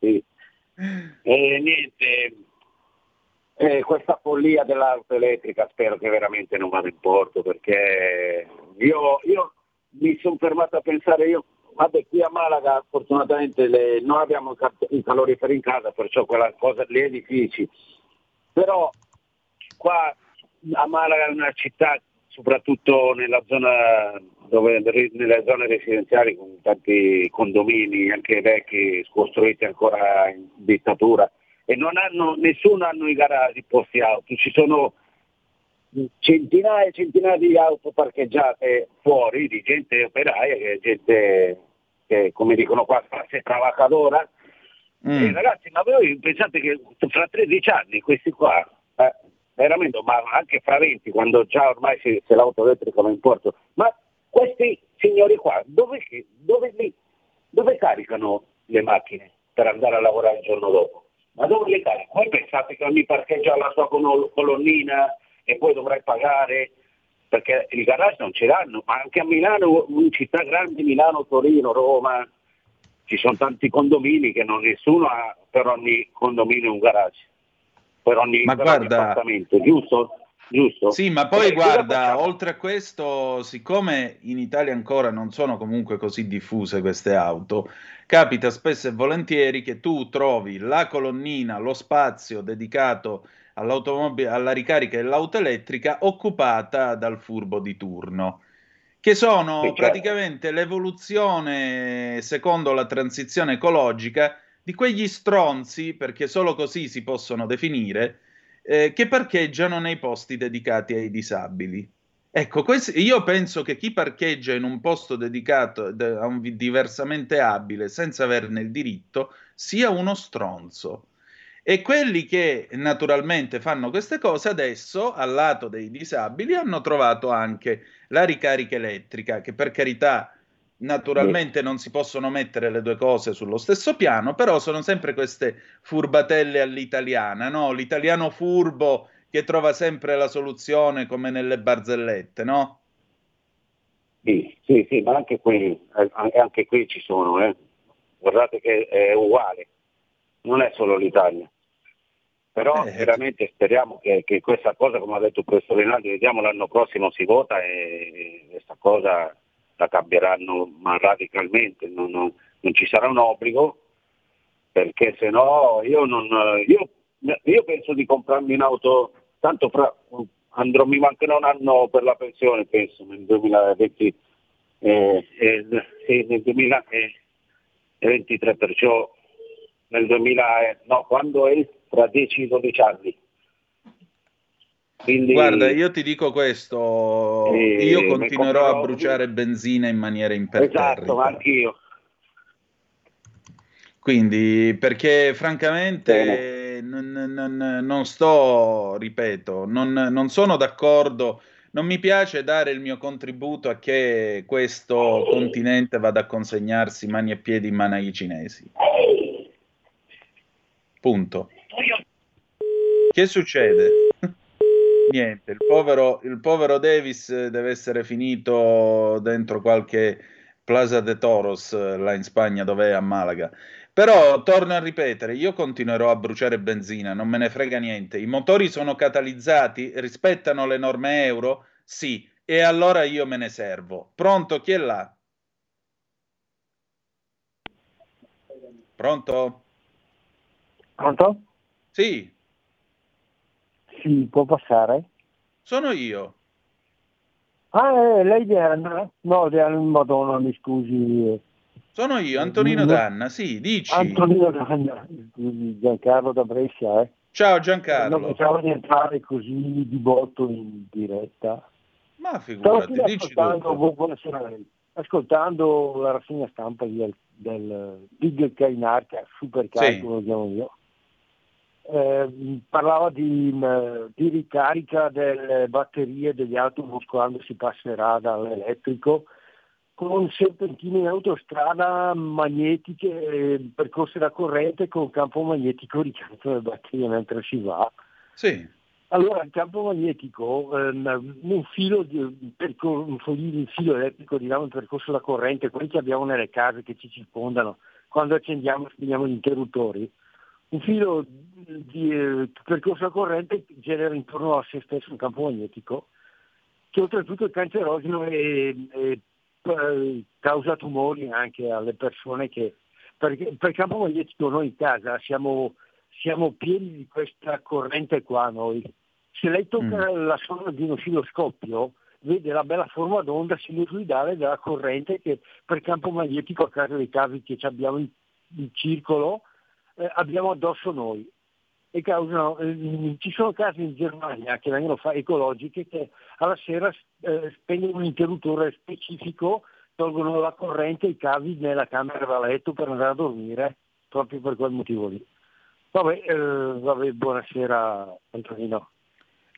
Sì. Niente. Questa follia dell'auto elettrica spero che veramente non vada in porto, perché io mi sono fermato a pensare, vabbè, qui a Malaga fortunatamente noi abbiamo il calorifero in casa, perciò quella cosa gli edifici, però qua a Malaga è una città, soprattutto nella zona nelle zone residenziali con tanti condomini anche vecchi costruiti ancora in dittatura, e non hanno, nessuno hanno i garage posti auto, ci sono centinaia e centinaia di auto parcheggiate fuori, di gente operaia, che gente che, come dicono qua, classe travacadora. Ragazzi, ma voi pensate che fra 13 anni questi qua, veramente, ma anche fra 20, quando già ormai se l'auto elettrica va in porto, ma questi signori qua dove caricano le macchine? per andare a lavorare il giorno dopo. Ma dove le carico? Voi pensate che ogni parcheggio ha la sua colonnina e poi dovrai pagare? Perché i garage non ce l'hanno, ma anche a Milano, in città grandi, Milano, Torino, Roma, ci sono tanti condomini che nessuno ha per ogni condominio un garage, per ogni appartamento, giusto? Giusto? Sì, ma poi guarda, oltre a questo, siccome in Italia ancora non sono comunque così diffuse queste auto, capita spesso e volentieri che tu trovi la colonnina, lo spazio dedicato all'automobile, alla ricarica dell'auto elettrica occupata dal furbo di turno, che sono praticamente l'evoluzione, secondo la transizione ecologica, di quegli stronzi, perché solo così si possono definire, che parcheggiano nei posti dedicati ai disabili. Ecco, io penso che chi parcheggia in un posto dedicato a un diversamente abile senza averne il diritto sia uno stronzo, e quelli che naturalmente fanno queste cose adesso al lato dei disabili hanno trovato anche la ricarica elettrica, che per carità naturalmente non si possono mettere le due cose sullo stesso piano, però sono sempre queste furbatelle all'italiana, no? L'italiano furbo che trova sempre la soluzione, come nelle barzellette, no? Sì, ma anche qui ci sono, guardate che è uguale, non è solo l'Italia, però veramente speriamo che questa cosa, come ha detto il professor Rinaldi, vediamo l'anno prossimo si vota e questa cosa la cambieranno, ma radicalmente, non ci sarà un obbligo, perché se no io penso di comprarmi un'auto, tanto mi mancherà un anno per la pensione, penso nel 2020 e nel 2023, perciò nel 2000 quando è tra 10-12 anni. Quindi, guarda, io ti dico questo, io continuerò a bruciare benzina in maniera imperterrita. Esatto, ma anch'io. Quindi, perché francamente non sto, ripeto, non sono d'accordo, non mi piace dare il mio contributo a che questo continente vada a consegnarsi mani e piedi in mano ai cinesi. Punto. Che succede? Niente, il povero Davis deve essere finito dentro qualche Plaza de Toros là in Spagna, dove è a Malaga. Però torno a ripetere, io continuerò a bruciare benzina, non me ne frega niente. I motori sono catalizzati, rispettano le norme euro? Sì, e allora io me ne servo. Pronto, chi è là? Pronto? Pronto? Sì. Sì, può passare? Sono io. Lei è Anna? No, Madonna, mi scusi. Sono io, Antonino Danna, sì, dici. Antonino Danna, scusi, Giancarlo da Brescia, Ciao Giancarlo. Non pensavo di entrare così di botto in diretta. Ma figurati, dici tu. Ascoltando la rassegna stampa del Big Kainarca, Supercar, come lo chiamo io. Parlava di ricarica delle batterie degli autobus quando si passerà dall'elettrico, con serpentine in autostrada magnetiche, percorse da corrente con campo magnetico ricaricato dalle batterie mentre si va. Sì. Allora il campo magnetico, un filo elettrico, diciamo, percorso da corrente, quelli che abbiamo nelle case che ci circondano, quando accendiamo e spegniamo gli interruttori. Un filo di percorso a corrente genera intorno a se stesso un campo magnetico che oltretutto è cancerogeno e causa tumori anche alle persone che... Perché per campo magnetico noi in casa siamo pieni di questa corrente qua noi. Se lei tocca la zona di un oscilloscopio vede la bella forma d'onda sinusoidale della corrente che per campo magnetico, a causa dei cavi che abbiamo in circolo, abbiamo addosso noi e causano, ci sono case in Germania che vengono ecologiche, che alla sera spengono un interruttore specifico, tolgono la corrente e i cavi nella camera da letto per andare a dormire, proprio per quel motivo lì. Vabbè, buonasera Antonino.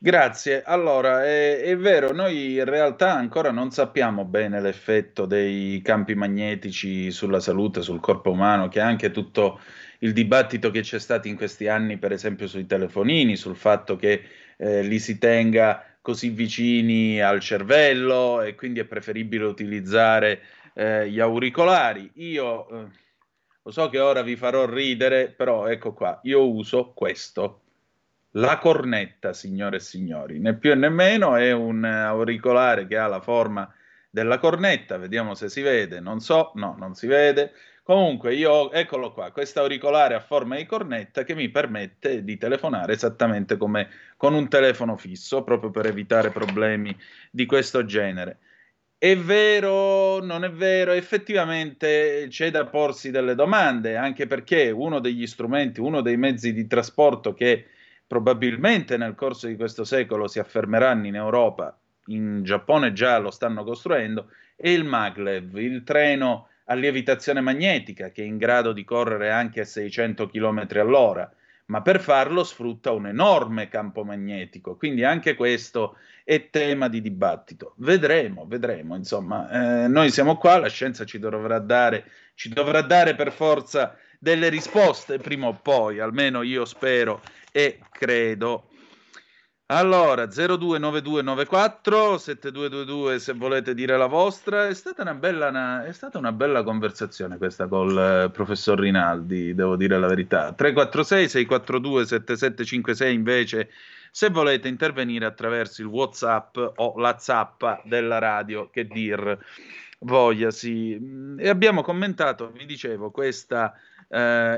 Grazie. Allora, è vero, noi in realtà ancora non sappiamo bene l'effetto dei campi magnetici sulla salute, sul corpo umano, che è anche tutto il dibattito che c'è stato in questi anni, per esempio sui telefonini, sul fatto che li si tenga così vicini al cervello e quindi è preferibile utilizzare gli auricolari. Io lo so che ora vi farò ridere, però ecco qua, io uso questo. La cornetta, signore e signori, né più né meno, è un auricolare che ha la forma della cornetta, vediamo se si vede, non so, no, non si vede, comunque io, eccolo qua, questo auricolare a forma di cornetta che mi permette di telefonare esattamente come con un telefono fisso, proprio per evitare problemi di questo genere. È vero, non è vero, effettivamente c'è da porsi delle domande, anche perché uno degli strumenti, uno dei mezzi di trasporto che probabilmente nel corso di questo secolo si affermeranno in Europa, in Giappone già lo stanno costruendo, è il maglev, il treno a lievitazione magnetica che è in grado di correre anche a 600 km all'ora, ma per farlo sfrutta un enorme campo magnetico, quindi anche questo è tema di dibattito. Vedremo, insomma, noi siamo qua, la scienza ci dovrà dare per forza delle risposte prima o poi, almeno io spero e credo. Allora, 029294 7222 se volete dire la vostra. È stata una bella conversazione questa col professor Rinaldi, devo dire la verità. 346 642 7756 invece se volete intervenire attraverso il WhatsApp o la zappa della radio, che dir voglia, sì. E abbiamo commentato, vi dicevo, questa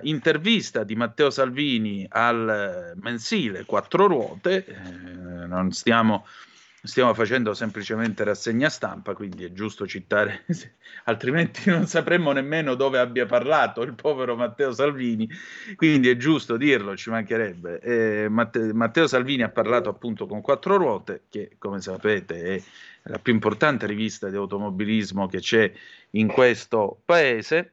intervista di Matteo Salvini al mensile Quattro Ruote, non stiamo facendo semplicemente rassegna stampa, quindi è giusto citare, altrimenti non sapremmo nemmeno dove abbia parlato il povero Matteo Salvini, quindi è giusto dirlo, ci mancherebbe. Matteo Salvini ha parlato appunto con Quattro Ruote, che come sapete è la più importante rivista di automobilismo che c'è in questo paese,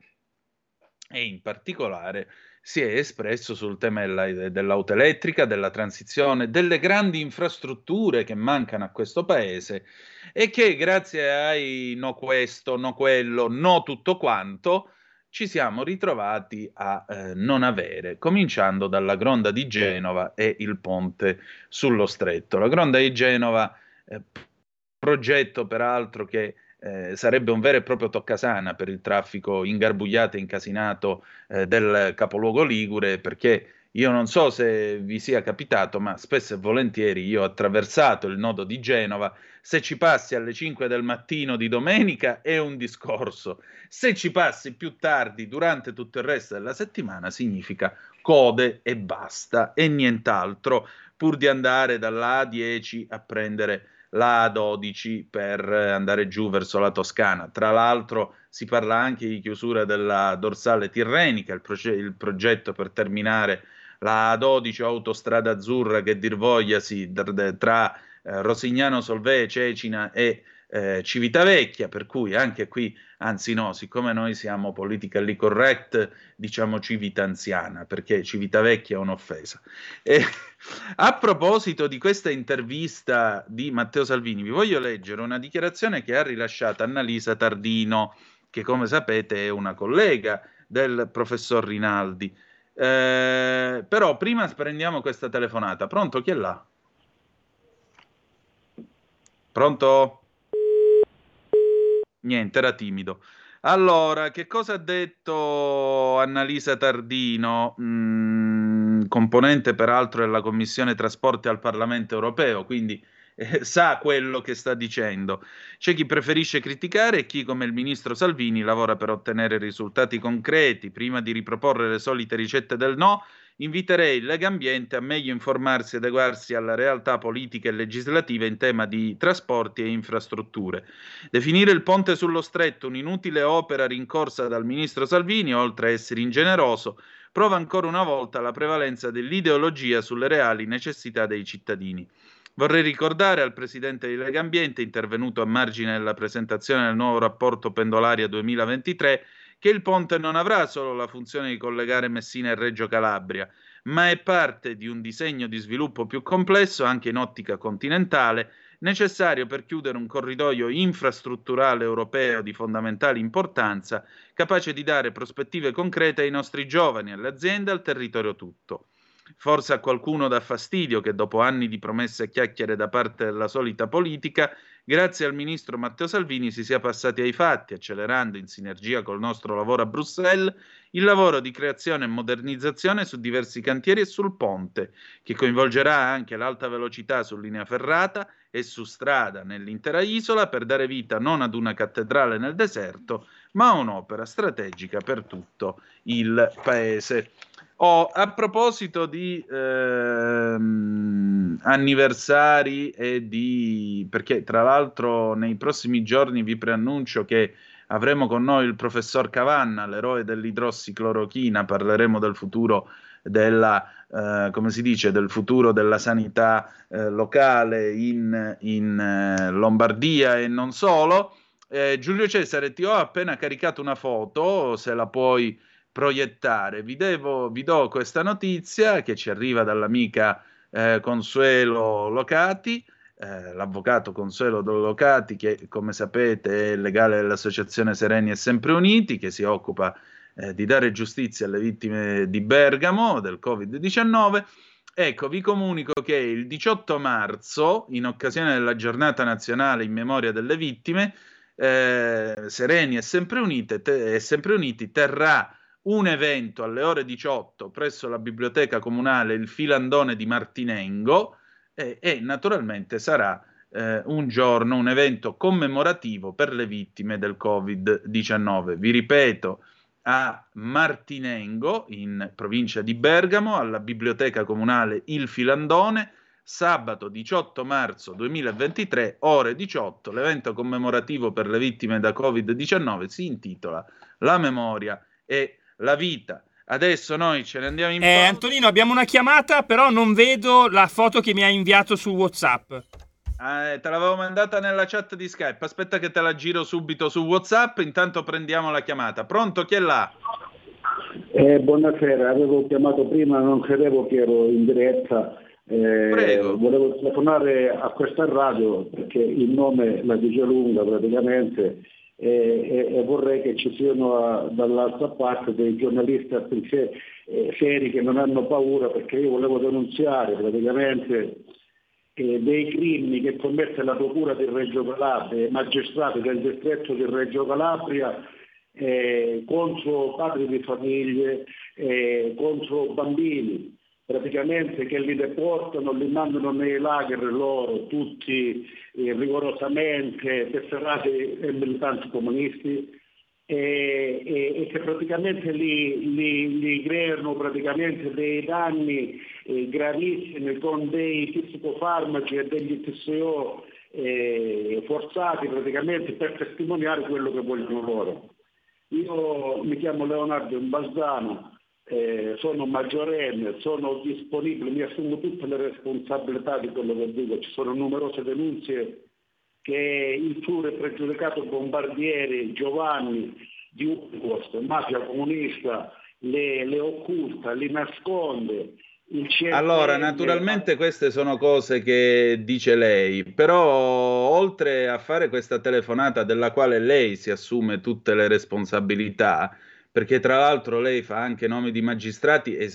e in particolare si è espresso sul tema dell'auto elettrica, della transizione, delle grandi infrastrutture che mancano a questo paese e che grazie ai no questo, no quello, no tutto quanto ci siamo ritrovati a non avere, cominciando dalla Gronda di Genova e il ponte sullo stretto. La Gronda di Genova, progetto peraltro che sarebbe un vero e proprio toccasana per il traffico ingarbugliato e incasinato del capoluogo ligure, perché io non so se vi sia capitato, ma spesso e volentieri io ho attraversato il nodo di Genova. Se ci passi alle 5 del mattino di domenica è un discorso, se ci passi più tardi durante tutto il resto della settimana significa code e basta e nient'altro, pur di andare dalla A10 a prendere la A12 per andare giù verso la Toscana. Tra l'altro si parla anche di chiusura della dorsale tirrenica, il progetto per terminare la A12 autostrada azzurra, che dir voglia, sì, tra Rosignano Solvè, Cecina e Civitavecchia, per cui anche qui, anzi no, siccome noi siamo politically correct, diciamo civitanziana, perché Civitavecchia è un'offesa. E a proposito di questa intervista di Matteo Salvini, vi voglio leggere una dichiarazione che ha rilasciato Annalisa Tardino, che come sapete è una collega del professor Rinaldi. Però prima prendiamo questa telefonata. Pronto? Chi è là? Pronto? Niente, era timido. Allora, che cosa ha detto Annalisa Tardino, componente peraltro della Commissione Trasporti al Parlamento Europeo, quindi sa quello che sta dicendo. C'è chi preferisce criticare e chi, come il ministro Salvini, lavora per ottenere risultati concreti. Prima di riproporre le solite ricette del no, inviterei Lega Ambiente a meglio informarsi e adeguarsi alla realtà politica e legislativa in tema di trasporti e infrastrutture. Definire il ponte sullo stretto un'inutile opera rincorsa dal ministro Salvini, oltre a essere ingeneroso, prova ancora una volta la prevalenza dell'ideologia sulle reali necessità dei cittadini. Vorrei ricordare al presidente di Lega Ambiente, intervenuto a margine della presentazione del nuovo rapporto Pendolaria 2023, che il ponte non avrà solo la funzione di collegare Messina e Reggio Calabria, ma è parte di un disegno di sviluppo più complesso, anche in ottica continentale, necessario per chiudere un corridoio infrastrutturale europeo di fondamentale importanza, capace di dare prospettive concrete ai nostri giovani, alle aziende, al territorio tutto. Forse a qualcuno dà fastidio che dopo anni di promesse e chiacchiere da parte della solita politica, grazie al ministro Matteo Salvini si sia passati ai fatti, accelerando in sinergia col nostro lavoro a Bruxelles il lavoro di creazione e modernizzazione su diversi cantieri e sul ponte, che coinvolgerà anche l'alta velocità su linea ferrata e su strada nell'intera isola, per dare vita non ad una cattedrale nel deserto, ma a un'opera strategica per tutto il paese. A proposito di anniversari e di... perché tra l'altro nei prossimi giorni vi preannuncio che avremo con noi il professor Cavanna, l'eroe dell'idrossiclorochina, parleremo del futuro della, come si dice, del futuro della sanità locale in Lombardia e non solo. Giulio Cesare, ti ho appena caricato una foto, se la puoi proiettare. Vi do questa notizia che ci arriva dall'amica Consuelo Locati, l'avvocato Consuelo Locati, che come sapete è legale dell'Associazione Sereni e Sempre Uniti, che si occupa di dare giustizia alle vittime di Bergamo del Covid-19. Ecco, vi comunico che il 18 marzo, in occasione della Giornata Nazionale in Memoria delle Vittime, Sereni e Sempre Uniti, terrà un evento alle ore 18 presso la biblioteca comunale Il Filandone di Martinengo e naturalmente sarà un evento commemorativo per le vittime del Covid-19. Vi ripeto, a Martinengo, in provincia di Bergamo, alla biblioteca comunale Il Filandone, sabato 18 marzo 2023, ore 18, l'evento commemorativo per le vittime da Covid-19 si intitola La memoria e la vita. Adesso noi ce ne andiamo in pausa. Antonino, abbiamo una chiamata, però non vedo la foto che mi ha inviato su WhatsApp. Te l'avevo mandata nella chat di Skype. Aspetta che te la giro subito su WhatsApp. Intanto prendiamo la chiamata. Pronto, chi è là? Buonasera, avevo chiamato prima, non credevo che ero in diretta. Prego. Volevo telefonare a questa radio perché il nome la dice lunga praticamente. E vorrei che ci siano dall'altra parte dei giornalisti seri che non hanno paura, perché io volevo denunziare praticamente dei crimini che commette la procura del Reggio Calabria, i magistrati del distretto del Reggio Calabria contro padri di famiglie, contro bambini, praticamente, che li deportano, li mandano nei lager loro, tutti rigorosamente tesserati e militanti comunisti, e che praticamente li creano praticamente dei danni gravissimi con dei psicofarmaci e degli TCO forzati praticamente per testimoniare quello che vogliono loro. Io mi chiamo Leonardo Imbalzano, sono maggiorenne, sono disponibile, mi assumo tutte le responsabilità di quello che dico. Ci sono numerose denunzie che il Ture pregiudicato Bombardieri Giovanni di Ugost, mafia comunista, le occulta, le nasconde. Allora, naturalmente queste sono cose che dice lei, però oltre a fare questa telefonata della quale lei si assume tutte le responsabilità, perché tra l'altro lei fa anche nomi di magistrati e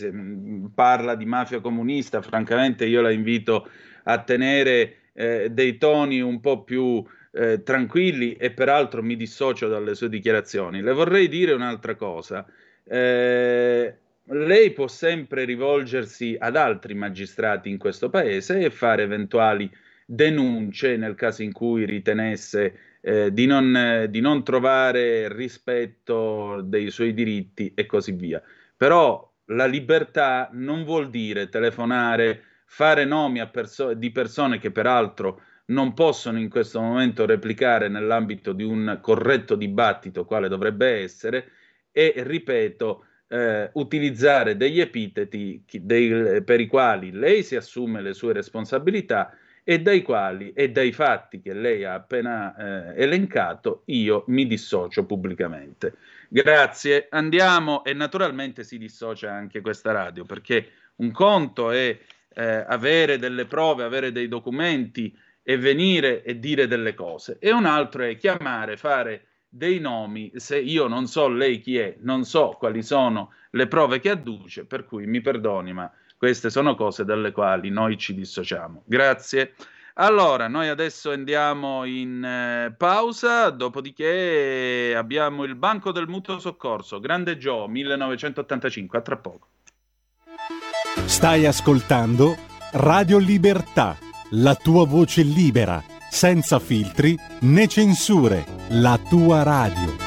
parla di mafia comunista, francamente io la invito a tenere dei toni un po' più tranquilli, e peraltro mi dissocio dalle sue dichiarazioni. Le vorrei dire un'altra cosa, lei può sempre rivolgersi ad altri magistrati in questo paese e fare eventuali denunce nel caso in cui ritenesse di non trovare rispetto dei suoi diritti e così via. Però la libertà non vuol dire telefonare, fare nomi a di persone che peraltro non possono in questo momento replicare nell'ambito di un corretto dibattito, quale dovrebbe essere, e ripeto, utilizzare degli epiteti per i quali lei si assume le sue responsabilità e dai fatti che lei ha appena elencato, io mi dissocio pubblicamente. Grazie, andiamo, e naturalmente si dissocia anche questa radio, perché un conto è avere delle prove, avere dei documenti e venire e dire delle cose, e un altro è chiamare, fare dei nomi, se io non so lei chi è, non so quali sono le prove che adduce, per cui mi perdoni, ma queste sono cose dalle quali noi ci dissociamo. Grazie. Allora, noi adesso andiamo in pausa, dopodiché abbiamo il Banco del Mutuo Soccorso, Grande Joe, 1985, a tra poco. Stai ascoltando Radio Libertà, la tua voce libera, senza filtri né censure, la tua radio.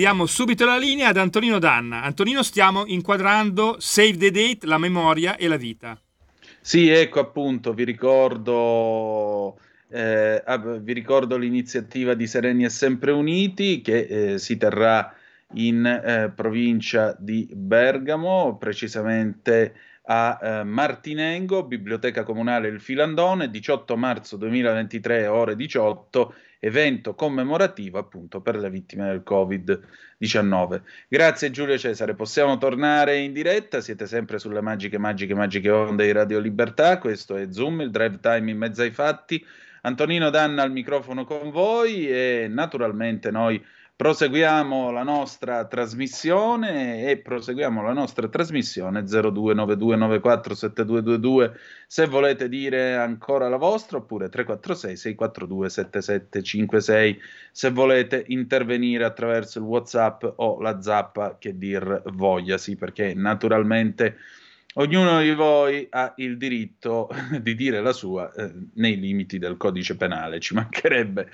Diamo subito la linea ad Antonino Danna. Antonino, stiamo inquadrando Save the Date, la memoria e la vita. Sì, ecco appunto, vi ricordo l'iniziativa di Sereni e Sempre Uniti che si terrà in provincia di Bergamo, precisamente a Martinengo, Biblioteca Comunale Il Filandone, 18 marzo 2023, ore 18, evento commemorativo appunto per le vittime del Covid-19. Grazie Giulio Cesare, possiamo tornare in diretta, siete sempre sulle magiche onde di Radio Libertà, questo è Zoom, il drive time in mezzo ai fatti, Antonino Danna al microfono con voi e naturalmente noi proseguiamo la nostra trasmissione 0292947222 se volete dire ancora la vostra, oppure 346-642-7756 se volete intervenire attraverso il WhatsApp o la zappa che dir voglia, sì, perché naturalmente ognuno di voi ha il diritto di dire la sua nei limiti del codice penale, ci mancherebbe.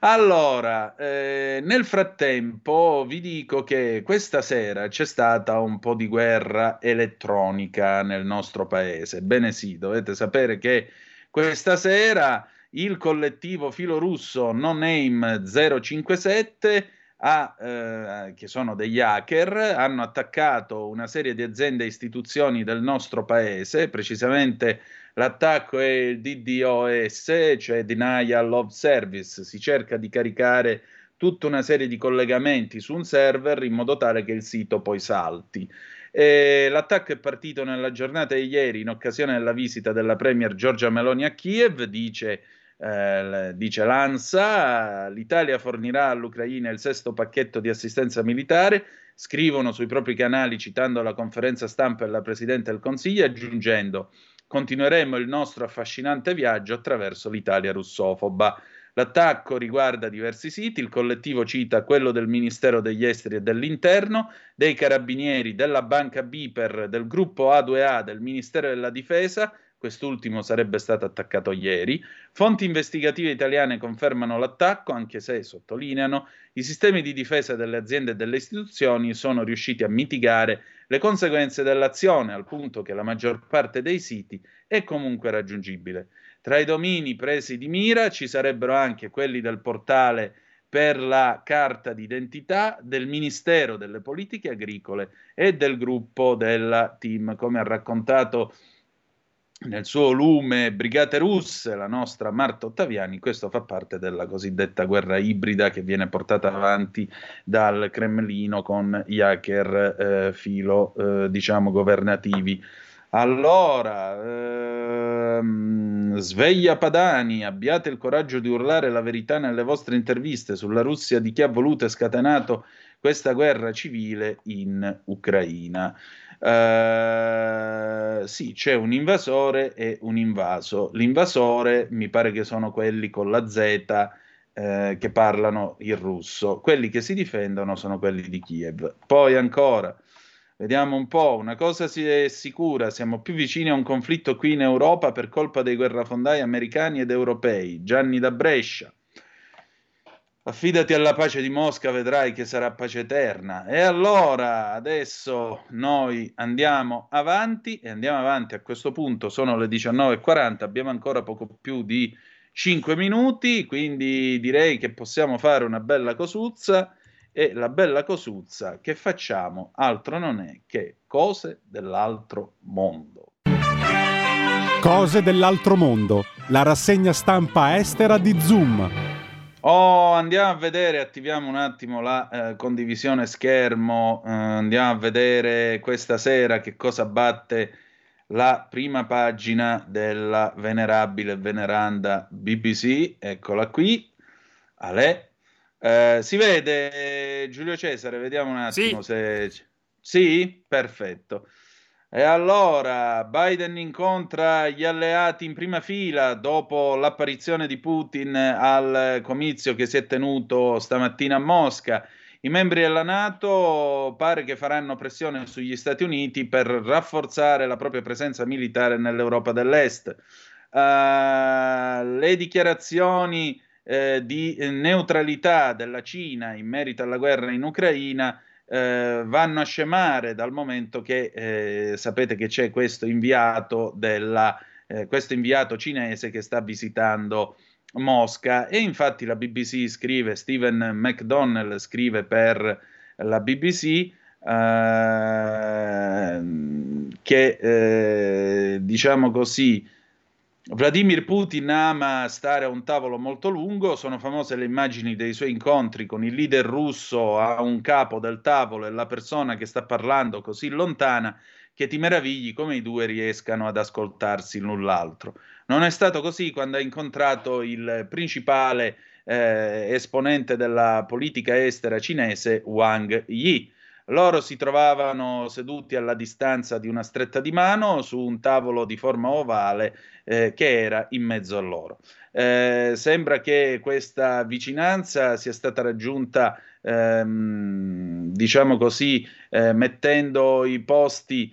Allora, nel frattempo vi dico che questa sera c'è stata un po' di guerra elettronica nel nostro paese. Bene sì, dovete sapere che questa sera il collettivo filorusso No Name 057 che sono degli hacker, hanno attaccato una serie di aziende e istituzioni del nostro paese. Precisamente l'attacco è il DDoS, cioè Denial of Service, si cerca di caricare tutta una serie di collegamenti su un server in modo tale che il sito poi salti. L'attacco è partito nella giornata di ieri in occasione della visita della premier Giorgia Meloni a Kiev, dice l'ANSA, l'Italia fornirà all'Ucraina il 6° pacchetto di assistenza militare, scrivono sui propri canali citando la conferenza stampa e la Presidente del Consiglio, aggiungendo: continueremo il nostro affascinante viaggio attraverso l'Italia russofoba. L'attacco riguarda diversi siti, il collettivo cita quello del Ministero degli Esteri e dell'Interno, dei Carabinieri, della Banca Biper, del gruppo A2A, del Ministero della Difesa. Quest'ultimo sarebbe stato attaccato ieri. Fonti investigative italiane confermano l'attacco, anche se sottolineano i sistemi di difesa delle aziende e delle istituzioni sono riusciti a mitigare le conseguenze dell'azione, al punto che la maggior parte dei siti è comunque raggiungibile. Tra i domini presi di mira ci sarebbero anche quelli del portale per la carta d'identità, del Ministero delle Politiche Agricole e del gruppo della TIM, come ha raccontato nel suo lume Brigate Russe la nostra Marta Ottaviani. Questo fa parte della cosiddetta guerra ibrida che viene portata avanti dal Cremlino con gli hacker governativi. Allora, sveglia padani, abbiate il coraggio di urlare la verità nelle vostre interviste sulla Russia di chi ha voluto e scatenato questa guerra civile in Ucraina. Sì, c'è un invasore e un invaso. L'invasore mi pare che sono quelli con la Z che parlano il russo. Quelli che si difendono sono quelli di Kiev. Poi ancora, vediamo un po', una cosa è sicura, siamo più vicini a un conflitto qui in Europa per colpa dei guerrafondai americani ed europei. Gianni da Brescia. Affidati alla pace di Mosca, vedrai che sarà pace eterna. E allora, adesso noi andiamo avanti, a questo punto sono le 19:40, abbiamo ancora poco più di 5 minuti, quindi direi che possiamo fare una bella cosuzza, e la bella cosuzza che facciamo altro non è che cose dell'altro mondo. Cose dell'altro mondo, la rassegna stampa estera di Zoom. Oh, andiamo a vedere, attiviamo un attimo la condivisione schermo, andiamo a vedere questa sera che cosa batte la prima pagina della venerabile veneranda BBC, eccola qui, Ale. Si vede Giulio Cesare, vediamo un attimo se... Sì? Perfetto. E allora, Biden incontra gli alleati in prima fila dopo l'apparizione di Putin al comizio che si è tenuto stamattina a Mosca. I membri della NATO pare che faranno pressione sugli Stati Uniti per rafforzare la propria presenza militare nell'Europa dell'Est. Le dichiarazioni di neutralità della Cina in merito alla guerra in Ucraina vanno a scemare, dal momento che sapete che c'è questo inviato cinese che sta visitando Mosca. E infatti la BBC scrive, Stephen McDonnell scrive per la BBC che diciamo così, Vladimir Putin ama stare a un tavolo molto lungo, sono famose le immagini dei suoi incontri con il leader russo a un capo del tavolo e la persona che sta parlando così lontana che ti meravigli come i due riescano ad ascoltarsi l'un l'altro. Non è stato così quando ha incontrato il principale esponente della politica estera cinese, Wang Yi. Loro si trovavano seduti alla distanza di una stretta di mano su un tavolo di forma ovale che era in mezzo a loro. Sembra che questa vicinanza sia stata raggiunta, diciamo così, mettendo i posti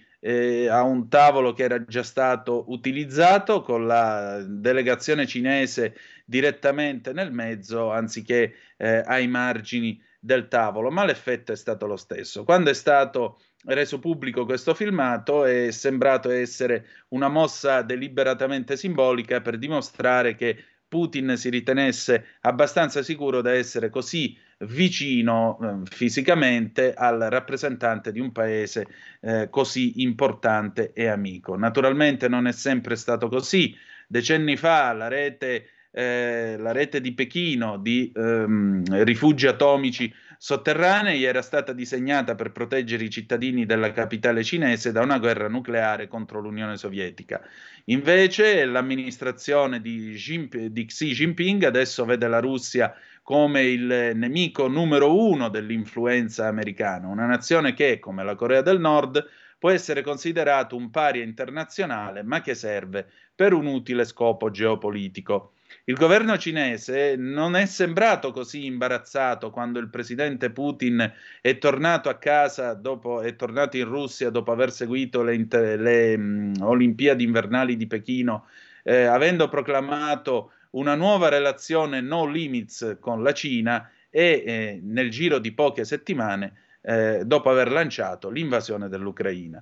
a un tavolo che era già stato utilizzato, con la delegazione cinese direttamente nel mezzo anziché ai margini del tavolo, ma l'effetto è stato lo stesso. Quando è stato reso pubblico questo filmato è sembrato essere una mossa deliberatamente simbolica per dimostrare che Putin si ritenesse abbastanza sicuro da essere così vicino fisicamente al rappresentante di un paese così importante e amico. Naturalmente non è sempre stato così. Decenni fa la rete di Pechino di rifugi atomici sotterranei era stata disegnata per proteggere i cittadini della capitale cinese da una guerra nucleare contro l'Unione Sovietica. Invece l'amministrazione di Xi Jinping adesso vede la Russia come il nemico numero 1 dell'influenza americana, una nazione che, come la Corea del Nord, può essere considerato un paria internazionale, ma che serve per un utile scopo geopolitico. Il governo cinese non è sembrato così imbarazzato quando il presidente Putin è tornato a casa, è tornato in Russia dopo aver seguito le Olimpiadi invernali di Pechino, avendo proclamato una nuova relazione no limits con la Cina e nel giro di poche settimane dopo aver lanciato l'invasione dell'Ucraina.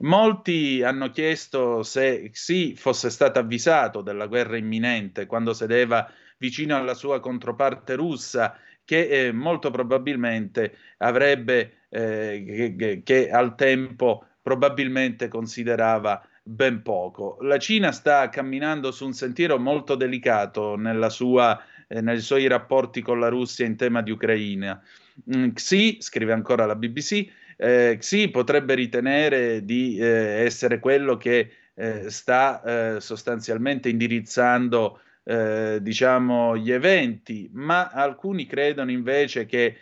Molti hanno chiesto se Xi fosse stato avvisato della guerra imminente quando sedeva vicino alla sua controparte russa, che molto probabilmente avrebbe, che al tempo probabilmente considerava ben poco. La Cina sta camminando su un sentiero molto delicato nei suoi rapporti con la Russia in tema di Ucraina. Xi, scrive ancora la BBC, Xi potrebbe ritenere di essere quello che sta sostanzialmente indirizzando diciamo, gli eventi, ma alcuni credono invece che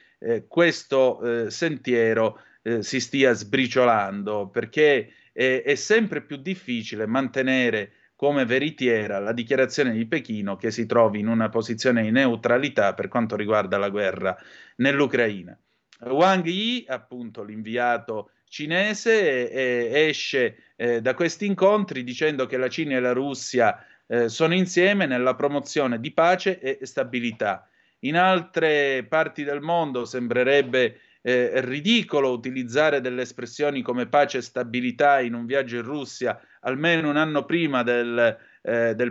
questo sentiero si stia sbriciolando, perché è sempre più difficile mantenere come veritiera la dichiarazione di Pechino che si trovi in una posizione di neutralità per quanto riguarda la guerra nell'Ucraina. Wang Yi, appunto l'inviato cinese, esce da questi incontri dicendo che la Cina e la Russia sono insieme nella promozione di pace e stabilità. In altre parti del mondo sembrerebbe ridicolo utilizzare delle espressioni come pace e stabilità in un viaggio in Russia, almeno un anno prima del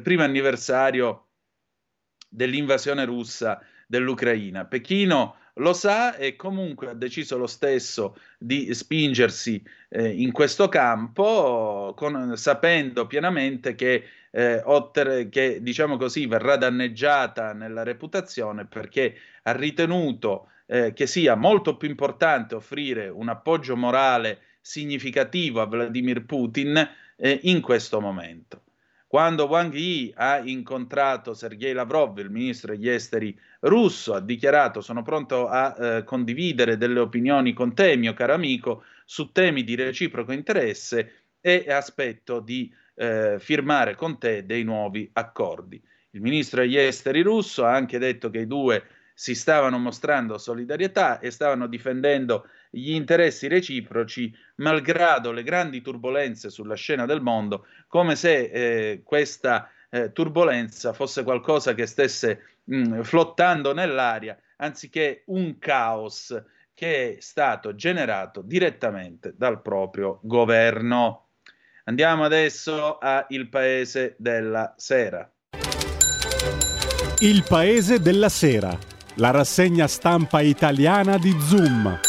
primo anniversario dell'invasione russa dell'Ucraina. Pechino lo sa e comunque ha deciso lo stesso di spingersi in questo campo, sapendo pienamente che diciamo così, verrà danneggiata nella reputazione, perché ha ritenuto che sia molto più importante offrire un appoggio morale significativo a Vladimir Putin in questo momento. Quando Wang Yi ha incontrato Sergei Lavrov, il ministro degli esteri russo, ha dichiarato: sono pronto a condividere delle opinioni con te, mio caro amico, su temi di reciproco interesse, e aspetto di firmare con te dei nuovi accordi. Il ministro degli esteri russo ha anche detto che i due si stavano mostrando solidarietà e stavano difendendo gli interessi reciproci malgrado le grandi turbolenze sulla scena del mondo, come se questa turbolenza fosse qualcosa che stesse flottando nell'aria, anziché un caos che è stato generato direttamente dal proprio governo. Andiamo adesso a Il Paese della Sera. Il Paese della Sera, la rassegna stampa italiana di Zoom.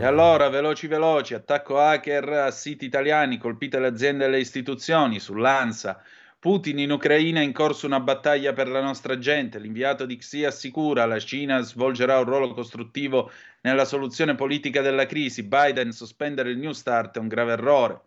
E allora, veloci, attacco hacker a siti italiani, colpite le aziende e le istituzioni, sull'ANSA. Putin in Ucraina, in corso una battaglia per la nostra gente, l'inviato di Xi assicura la Cina svolgerà un ruolo costruttivo nella soluzione politica della crisi, Biden sospendere il New Start è un grave errore.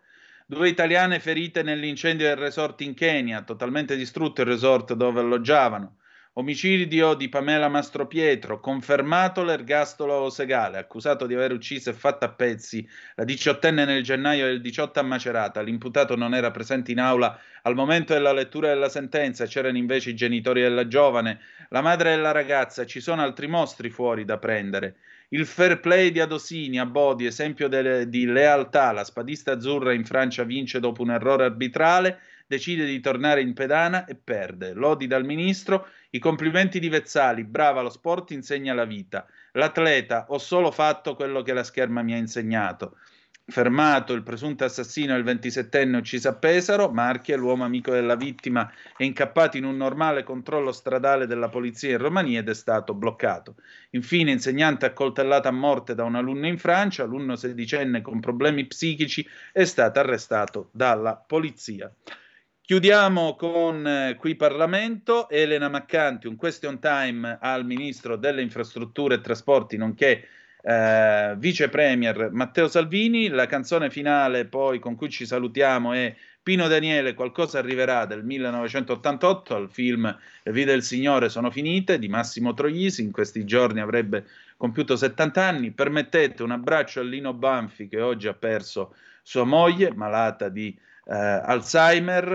2 italiane ferite nell'incendio del resort in Kenya, totalmente distrutto il resort dove alloggiavano. Omicidio di Pamela Mastropietro, confermato l'ergastolo a Osegale, accusato di aver ucciso e fatto a pezzi la 18enne nel gennaio del 18 a Macerata. L'imputato non era presente in aula al momento della lettura della sentenza, c'erano invece i genitori della giovane, la madre della ragazza, ci sono altri mostri fuori da prendere. Il fair play di Adosini a Bodi, esempio di lealtà, la spadista azzurra in Francia vince dopo un errore arbitrale, decide di tornare in pedana e perde. Lodi dal ministro, i complimenti di Vezzali, brava lo sport, insegna la vita. L'atleta, ho solo fatto quello che la scherma mi ha insegnato. Fermato il presunto assassino, il 27enne ucciso a Pesaro, Marchia, l'uomo amico della vittima, è incappato in un normale controllo stradale della polizia in Romania ed è stato bloccato. Infine, insegnante accoltellata a morte da un alunno in Francia, alunno 16enne con problemi psichici, è stato arrestato dalla polizia. Chiudiamo con qui Parlamento, Elena Maccanti, un question time al Ministro delle Infrastrutture e Trasporti, nonché Vice Premier Matteo Salvini. La canzone finale poi con cui ci salutiamo è Pino Daniele, Qualcosa arriverà, del 1988, al film Le vie del Signore sono finite, di Massimo Troisi, in questi giorni avrebbe compiuto 70 anni. Permettete un abbraccio a Lino Banfi, che oggi ha perso sua moglie, malata di Alzheimer,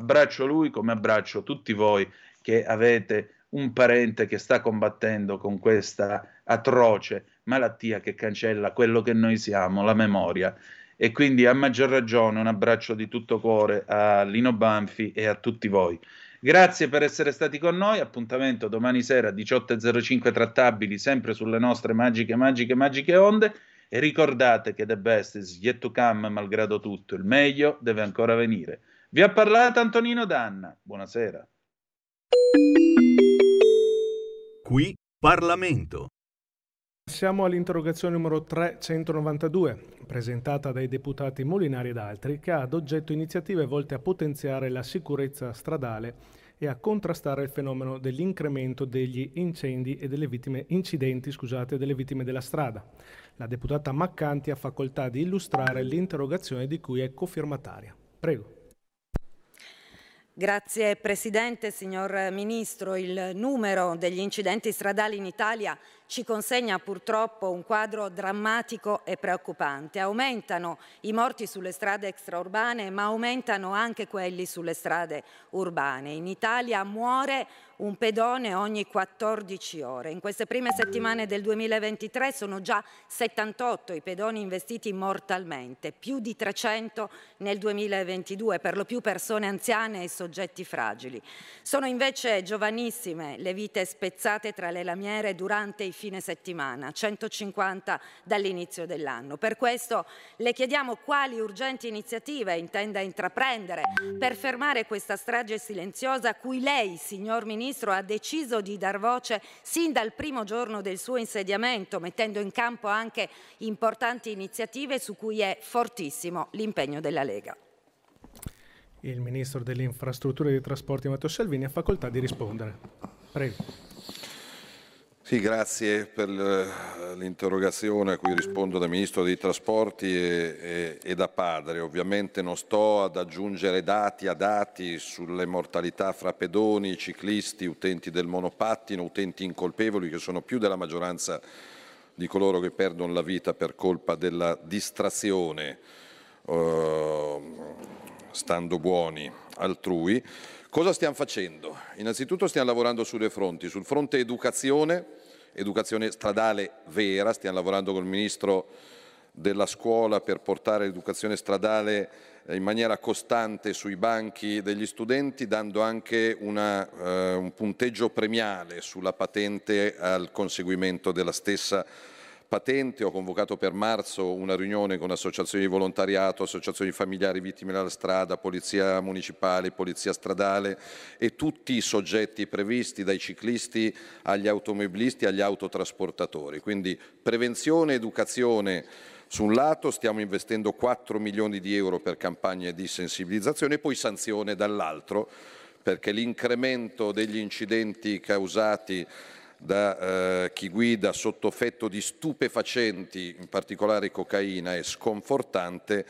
abbraccio lui come abbraccio tutti voi che avete un parente che sta combattendo con questa atroce malattia che cancella quello che noi siamo, la memoria, e quindi a maggior ragione un abbraccio di tutto cuore a Lino Banfi e a tutti voi. Grazie per essere stati con noi, appuntamento domani sera 18.05 trattabili, sempre sulle nostre magiche onde, e ricordate che the best is yet to come, malgrado tutto, il meglio deve ancora venire. Vi ha parlato Antonino Danna, buonasera. Qui Parlamento. Passiamo all'interrogazione numero 392, presentata dai deputati Molinari ed altri, che ha ad oggetto iniziative volte a potenziare la sicurezza stradale e a contrastare il fenomeno dell'incremento degli incendi e delle vittime della strada. La deputata Maccanti ha facoltà di illustrare l'interrogazione di cui è cofirmataria. Prego. Grazie Presidente, signor Ministro. Il numero degli incidenti stradali in Italia ci consegna purtroppo un quadro drammatico e preoccupante. Aumentano i morti sulle strade extraurbane, ma aumentano anche quelli sulle strade urbane. In Italia muore un pedone ogni 14 ore. In queste prime settimane del 2023 sono già 78 i pedoni investiti mortalmente, più di 300 nel 2022, per lo più persone anziane e soggetti fragili. Sono invece giovanissime le vite spezzate tra le lamiere durante i fine settimana, 150 dall'inizio dell'anno. Per questo le chiediamo quali urgenti iniziative intenda intraprendere per fermare questa strage silenziosa a cui lei, signor Ministro, ha deciso di dar voce sin dal primo giorno del suo insediamento, mettendo in campo anche importanti iniziative su cui è fortissimo l'impegno della Lega. Il Ministro delle Infrastrutture e dei Trasporti Matteo Salvini ha facoltà di rispondere. Prego. Sì, grazie per l'interrogazione a cui rispondo da Ministro dei Trasporti e da padre. Ovviamente non sto ad aggiungere dati a dati sulle mortalità fra pedoni, ciclisti, utenti del monopattino, utenti incolpevoli che sono più della maggioranza di coloro che perdono la vita per colpa della distrazione, stando buoni, altrui. Cosa stiamo facendo? Innanzitutto stiamo lavorando su due fronti, sul fronte educazione, educazione stradale vera, stiamo lavorando col Ministro della Scuola per portare l'educazione stradale in maniera costante sui banchi degli studenti, dando anche un punteggio premiale sulla patente al conseguimento della stessa patente. Ho convocato per marzo una riunione con associazioni di volontariato, associazioni familiari vittime della strada, polizia municipale, polizia stradale e tutti i soggetti previsti, dai ciclisti agli automobilisti agli autotrasportatori. Quindi prevenzione, educazione. Su un lato stiamo investendo 4 milioni di euro per campagne di sensibilizzazione e poi sanzione dall'altro, perché l'incremento degli incidenti causati da chi guida sotto effetto di stupefacenti, in particolare cocaina, è sconfortante,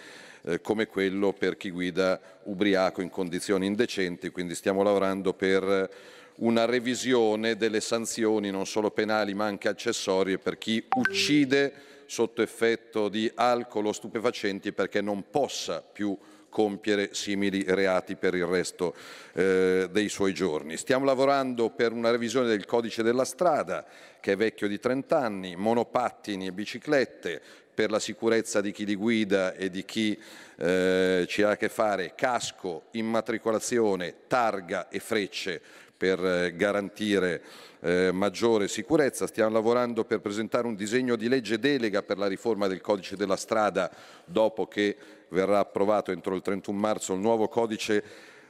come quello per chi guida ubriaco in condizioni indecenti. Quindi stiamo lavorando per una revisione delle sanzioni non solo penali ma anche accessorie per chi uccide sotto effetto di alcol o stupefacenti, perché non possa più compiere simili reati per il resto dei suoi giorni. Stiamo lavorando per una revisione del codice della strada, che è vecchio di 30 anni, monopattini e biciclette, per la sicurezza di chi li guida e di chi ci ha a che fare, casco, immatricolazione, targa e frecce per garantire maggiore sicurezza. Stiamo lavorando per presentare un disegno di legge delega per la riforma del codice della strada, dopo che verrà approvato entro il 31 marzo il nuovo codice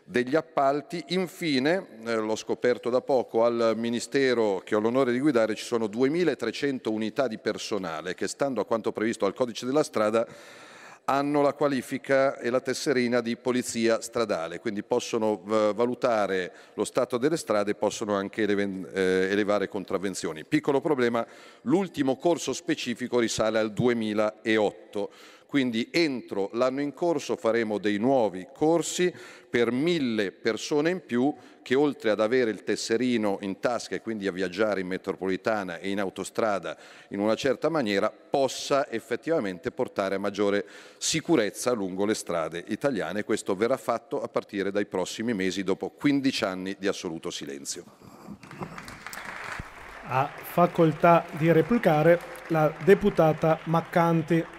degli appalti. Infine, l'ho scoperto da poco, al Ministero che ho l'onore di guidare ci sono 2.300 unità di personale che, stando a quanto previsto al codice della strada, hanno la qualifica e la tesserina di polizia stradale, quindi possono valutare lo stato delle strade e possono anche elevare contravvenzioni. Piccolo problema, l'ultimo corso specifico risale al 2008, quindi entro l'anno in corso faremo dei nuovi corsi per 1.000 persone in più che, oltre ad avere il tesserino in tasca e quindi a viaggiare in metropolitana e in autostrada in una certa maniera, possa effettivamente portare a maggiore sicurezza lungo le strade italiane. Questo verrà fatto a partire dai prossimi mesi, dopo 15 anni di assoluto silenzio. Ha facoltà di replicare la deputata Maccanti.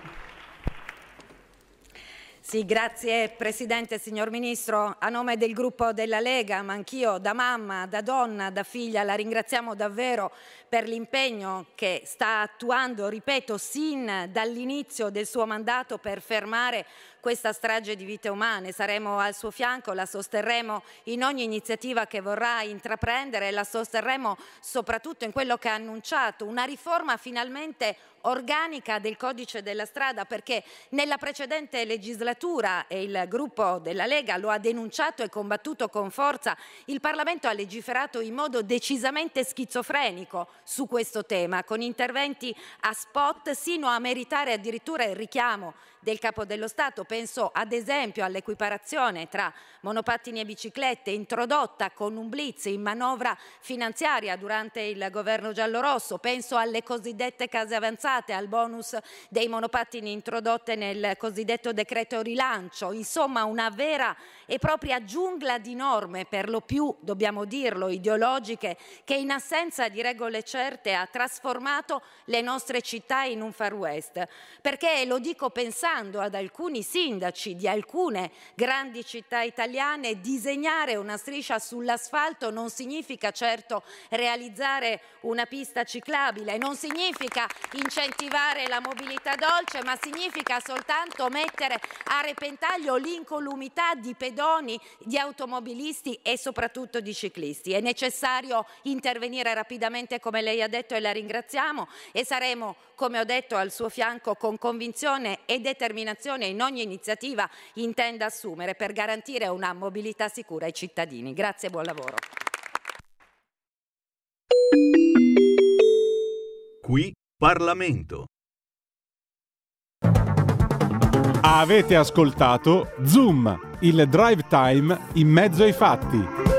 Sì, grazie Presidente. Signor Ministro, a nome del gruppo della Lega, ma anch'io da mamma, da donna, da figlia, la ringraziamo davvero per l'impegno che sta attuando, ripeto, sin dall'inizio del suo mandato per fermare questa strage di vite umane. Saremo al suo fianco, la sosterremo in ogni iniziativa che vorrà intraprendere e la sosterremo soprattutto in quello che ha annunciato, una riforma finalmente organica del codice della strada, perché nella precedente legislatura, e il gruppo della Lega lo ha denunciato e combattuto con forza, il Parlamento ha legiferato in modo decisamente schizofrenico su questo tema, con interventi a spot sino a meritare addirittura il richiamo del Capo dello Stato. Penso ad esempio all'equiparazione tra monopattini e biciclette introdotta con un blitz in manovra finanziaria durante il governo giallorosso, penso alle cosiddette case avanzate, al bonus dei monopattini introdotte nel cosiddetto decreto rilancio. Insomma, una vera e propria giungla di norme, per lo più, dobbiamo dirlo, ideologiche, che in assenza di regole certe ha trasformato le nostre città in un far west. Perché, lo dico pensando ad alcuni sindaci di alcune grandi città italiane, disegnare una striscia sull'asfalto non significa certo realizzare una pista ciclabile, non significa incentivare la mobilità dolce, ma significa soltanto mettere a repentaglio l'incolumità di pedoni, di automobilisti e soprattutto di ciclisti. È necessario intervenire rapidamente, come lei ha detto, e la ringraziamo, e saremo, come ho detto, al suo fianco con convinzione e determinazione in ogni iniziativa intenda assumere per garantire una mobilità sicura ai cittadini. Grazie e buon lavoro. Qui Parlamento. Avete ascoltato Zoom, il drive time in mezzo ai fatti.